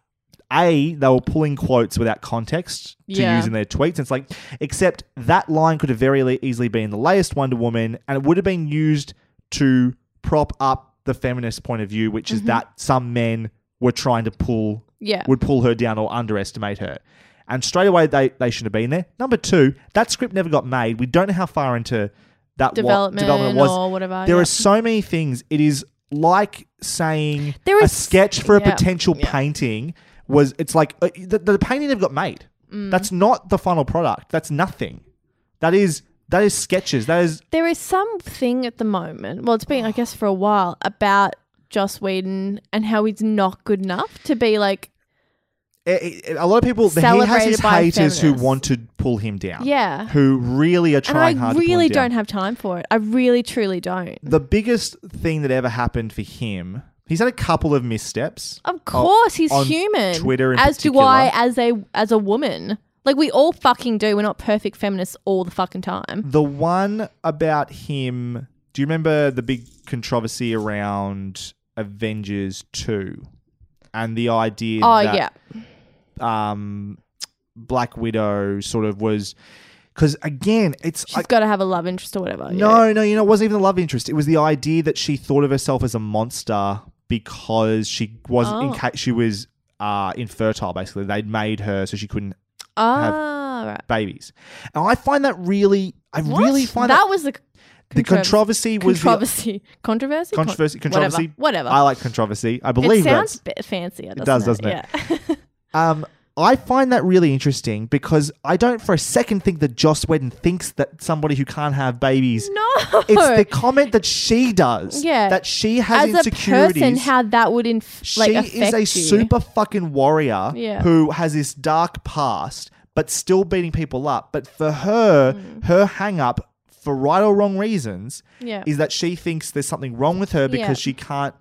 They were pulling quotes without context to use in their tweets. It's except that line could have very easily been the latest Wonder Woman, and it would have been used to prop up the feminist point of view, which is that some men were trying to pull her down or underestimate her. And straight away, they shouldn't have been there. Number two, that script never got made. We don't know how far into that development was. Or whatever, there are so many things. It is like saying a sketch for a potential painting. The painting they've got made. That's not the final product. That's nothing. That is sketches. There is something at the moment. Well, it's been I guess for a while about Joss Whedon and how he's not good enough to be a lot of people. He has his haters who want to pull him down. Yeah, who really are trying hard. I really don't have time for it. I really truly don't. The biggest thing that ever happened for him. He's had a couple of missteps. Of course, he's human. Twitter in particular. Do I as a woman. We all fucking do. We're not perfect feminists all the fucking time. The one about him, do you remember the big controversy around Avengers 2 and the idea that Black Widow sort of was... Because, again, she's got to have a love interest or whatever. No, it wasn't even a love interest. It was the idea that she thought of herself as a monster because she wasn't she was infertile, basically. They'd made her so she couldn't have babies. And I find that really... That was the... The controversy. Whatever. I like controversy. I believe it. It sounds fancier, doesn't it? Yeah. I find that really interesting because I don't for a second think that Joss Whedon thinks that somebody who can't have babies. No. It's the comment that she does. Yeah. That she has insecurities. As a person, how that would affect you. She is a super fucking warrior who has this dark past but still beating people up. But for her, her hang-up, for right or wrong reasons, is that she thinks there's something wrong with her because she can't.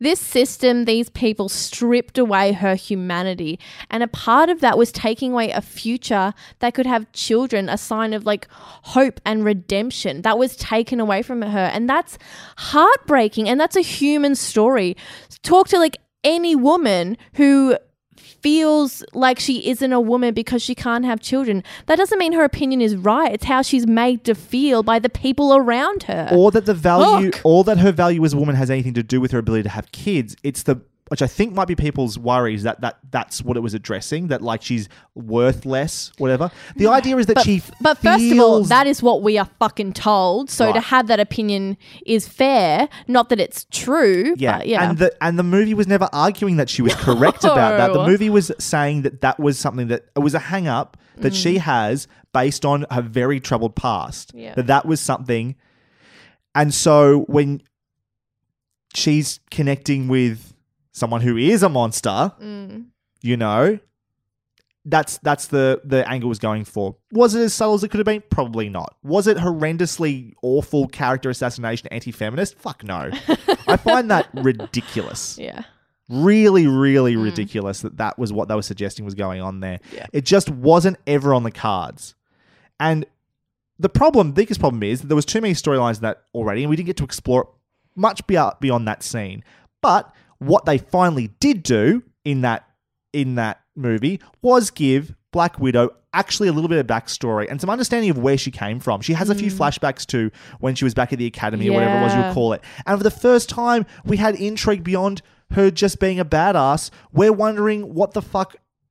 This system, these people stripped away her humanity, and a part of that was taking away a future that could have children, a sign of hope and redemption. That was taken away from her, and that's heartbreaking, and that's a human story. Talk to any woman who feels like she isn't a woman because she can't have children. That doesn't mean her opinion is right. It's how she's made to feel by the people around her. Or that her value as a woman has anything to do with her ability to have kids. It's which I think might be people's worries that's what it was addressing, that she's worth less, whatever. The idea is that But first of all, that is what we are fucking told. So to have that opinion is fair, not that it's true. Yeah. But yeah. And the movie was never arguing that she was correct about that. The movie was saying that was something that it was a hang-up that she has based on her very troubled past. Yeah. That was something. And so when... she's connecting with someone who is a monster, you know, that's the angle it was going for. Was it as subtle as it could have been? Probably not. Was it horrendously awful character assassination, anti-feminist? Fuck no. I find that ridiculous. Yeah. Really, really ridiculous that was what they were suggesting was going on there. Yeah. It just wasn't ever on the cards. And the biggest problem is that there was too many storylines in that already, and we didn't get to explore it much beyond that scene. But what they finally did do in that movie was give Black Widow actually a little bit of backstory and some understanding of where she came from. She has a few flashbacks to when she was back at the academy or whatever it was you'll call it. And for the first time, we had intrigue beyond her just being a badass. We're wondering what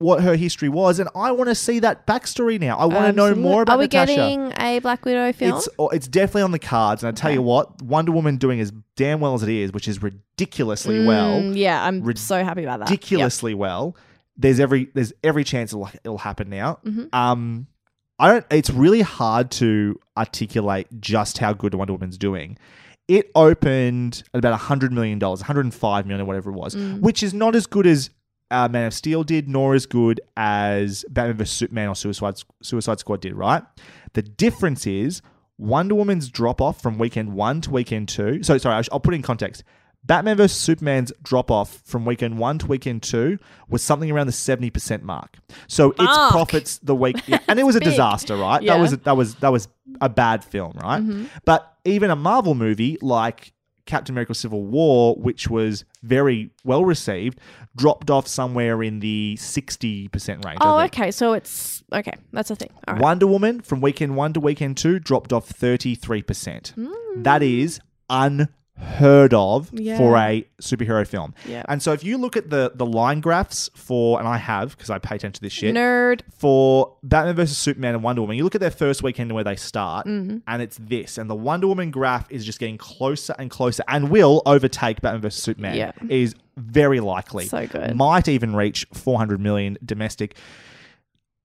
her history was, and I want to see that backstory now. I want to know more about Natasha. Are we getting a Black Widow film? It's definitely on the cards, and I tell you what, Wonder Woman doing as damn well as it is, which is ridiculously well. Yeah, I'm so happy about that. Ridiculously well. There's every chance it'll happen now. Mm-hmm. It's really hard to articulate just how good Wonder Woman's doing. It opened at about $100 million, $105 million, whatever it was, which is not as good as Man of Steel did, nor as good as Batman vs Superman or Suicide Squad did, right? The difference is Wonder Woman's drop-off from weekend one to weekend two. So, sorry, I'll put it in context. Batman vs Superman's drop-off from weekend one to weekend two was something around the 70% mark. So its profits the week, and it was a disaster, right? Yeah. That was a bad film, right? Mm-hmm. But even a Marvel movie like Captain America: Civil War, which was very well received, dropped off somewhere in the 60% range. Oh, okay. So it's okay. That's a thing. All right. Wonder Woman from weekend one to weekend two dropped off 33%. That is unheard of for a superhero film. Yep. And so if you look at the line graphs for, and I have because I pay attention to this shit. Nerd. For Batman versus Superman and Wonder Woman, you look at their first weekend where they start and it's this. And the Wonder Woman graph is just getting closer and closer and will overtake Batman versus Superman. Yeah. Is very likely. So good. Might even reach 400 million domestic.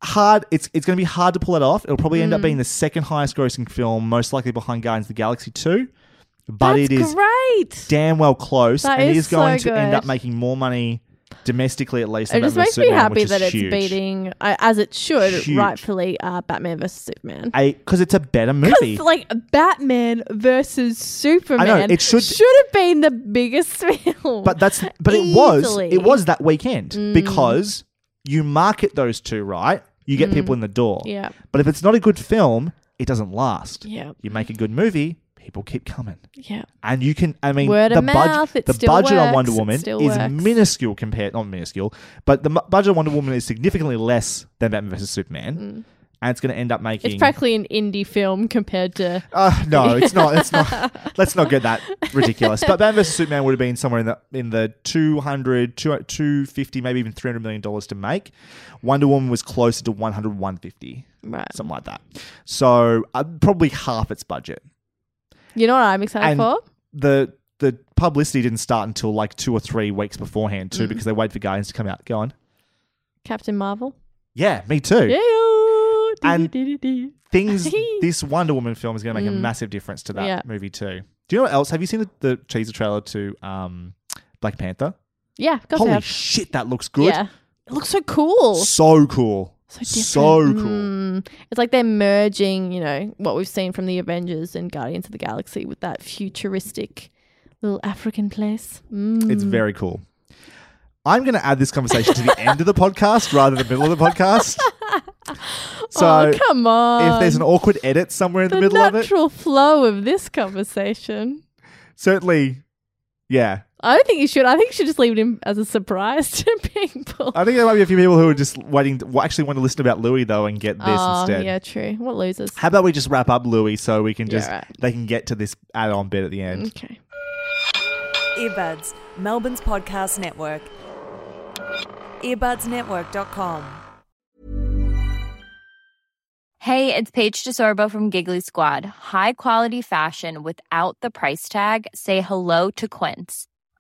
Hard. It's going to be hard to pull it off. It'll probably end up being the second highest grossing film, most likely behind Guardians of the Galaxy 2. But that's it is great. Damn well close, that and it is going to end up making more money domestically, at least. It just makes me happy that it's beating, as it should, rightfully, Batman vs Superman, because it's a better movie. Like Batman vs Superman, I know, it should have been the biggest film, but it was that weekend because you market those two right, you get people in the door. Yeah, but if it's not a good film, it doesn't last. Yeah, you make a good movie. People keep coming. Yeah. And you can, I mean, the budget on Wonder Woman is minuscule compared, not minuscule, but the budget on Wonder Woman is significantly less than Batman vs Superman. And it's going to end up making. It's practically an indie film compared to. No, it's not. It's not. Let's not get that ridiculous. But Batman vs Superman would have been somewhere in the $200, $250, maybe even $300 million to make. Wonder Woman was closer to $100, $150. Right. Something like that. So probably half its budget. You know what I'm excited for? The publicity didn't start until like 2 or 3 weeks beforehand too, because they waited for Guardians to come out. Go on. Captain Marvel? Yeah, me too. Yeah. And this Wonder Woman film is going to make a massive difference to that movie too. Do you know what else? Have you seen the teaser trailer to Black Panther? Yeah, of course. Holy shit, that looks good. Yeah. It looks so cool. So cool. So cool. It's like they're merging, you know, what we've seen from the Avengers and Guardians of the Galaxy with that futuristic little African place. It's very cool. I'm going to add this conversation to the end of the podcast rather than the middle of the podcast. So, oh, come on. If there's an awkward edit somewhere in the middle of it. The natural flow of this conversation. Certainly, yeah. I don't think you should. I think you should just leave it in as a surprise to people. I think there might be a few people who are just waiting to actually want to listen about Louis though and get this instead. Yeah, true. What losers? How about we just wrap up Louis so we can they can get to this add-on bit at the end. Okay. Earbuds, Melbourne's podcast network. Earbudsnetwork.com. Hey, it's Paige DeSorbo from Giggly Squad. High quality fashion without the price tag. Say hello to Quince.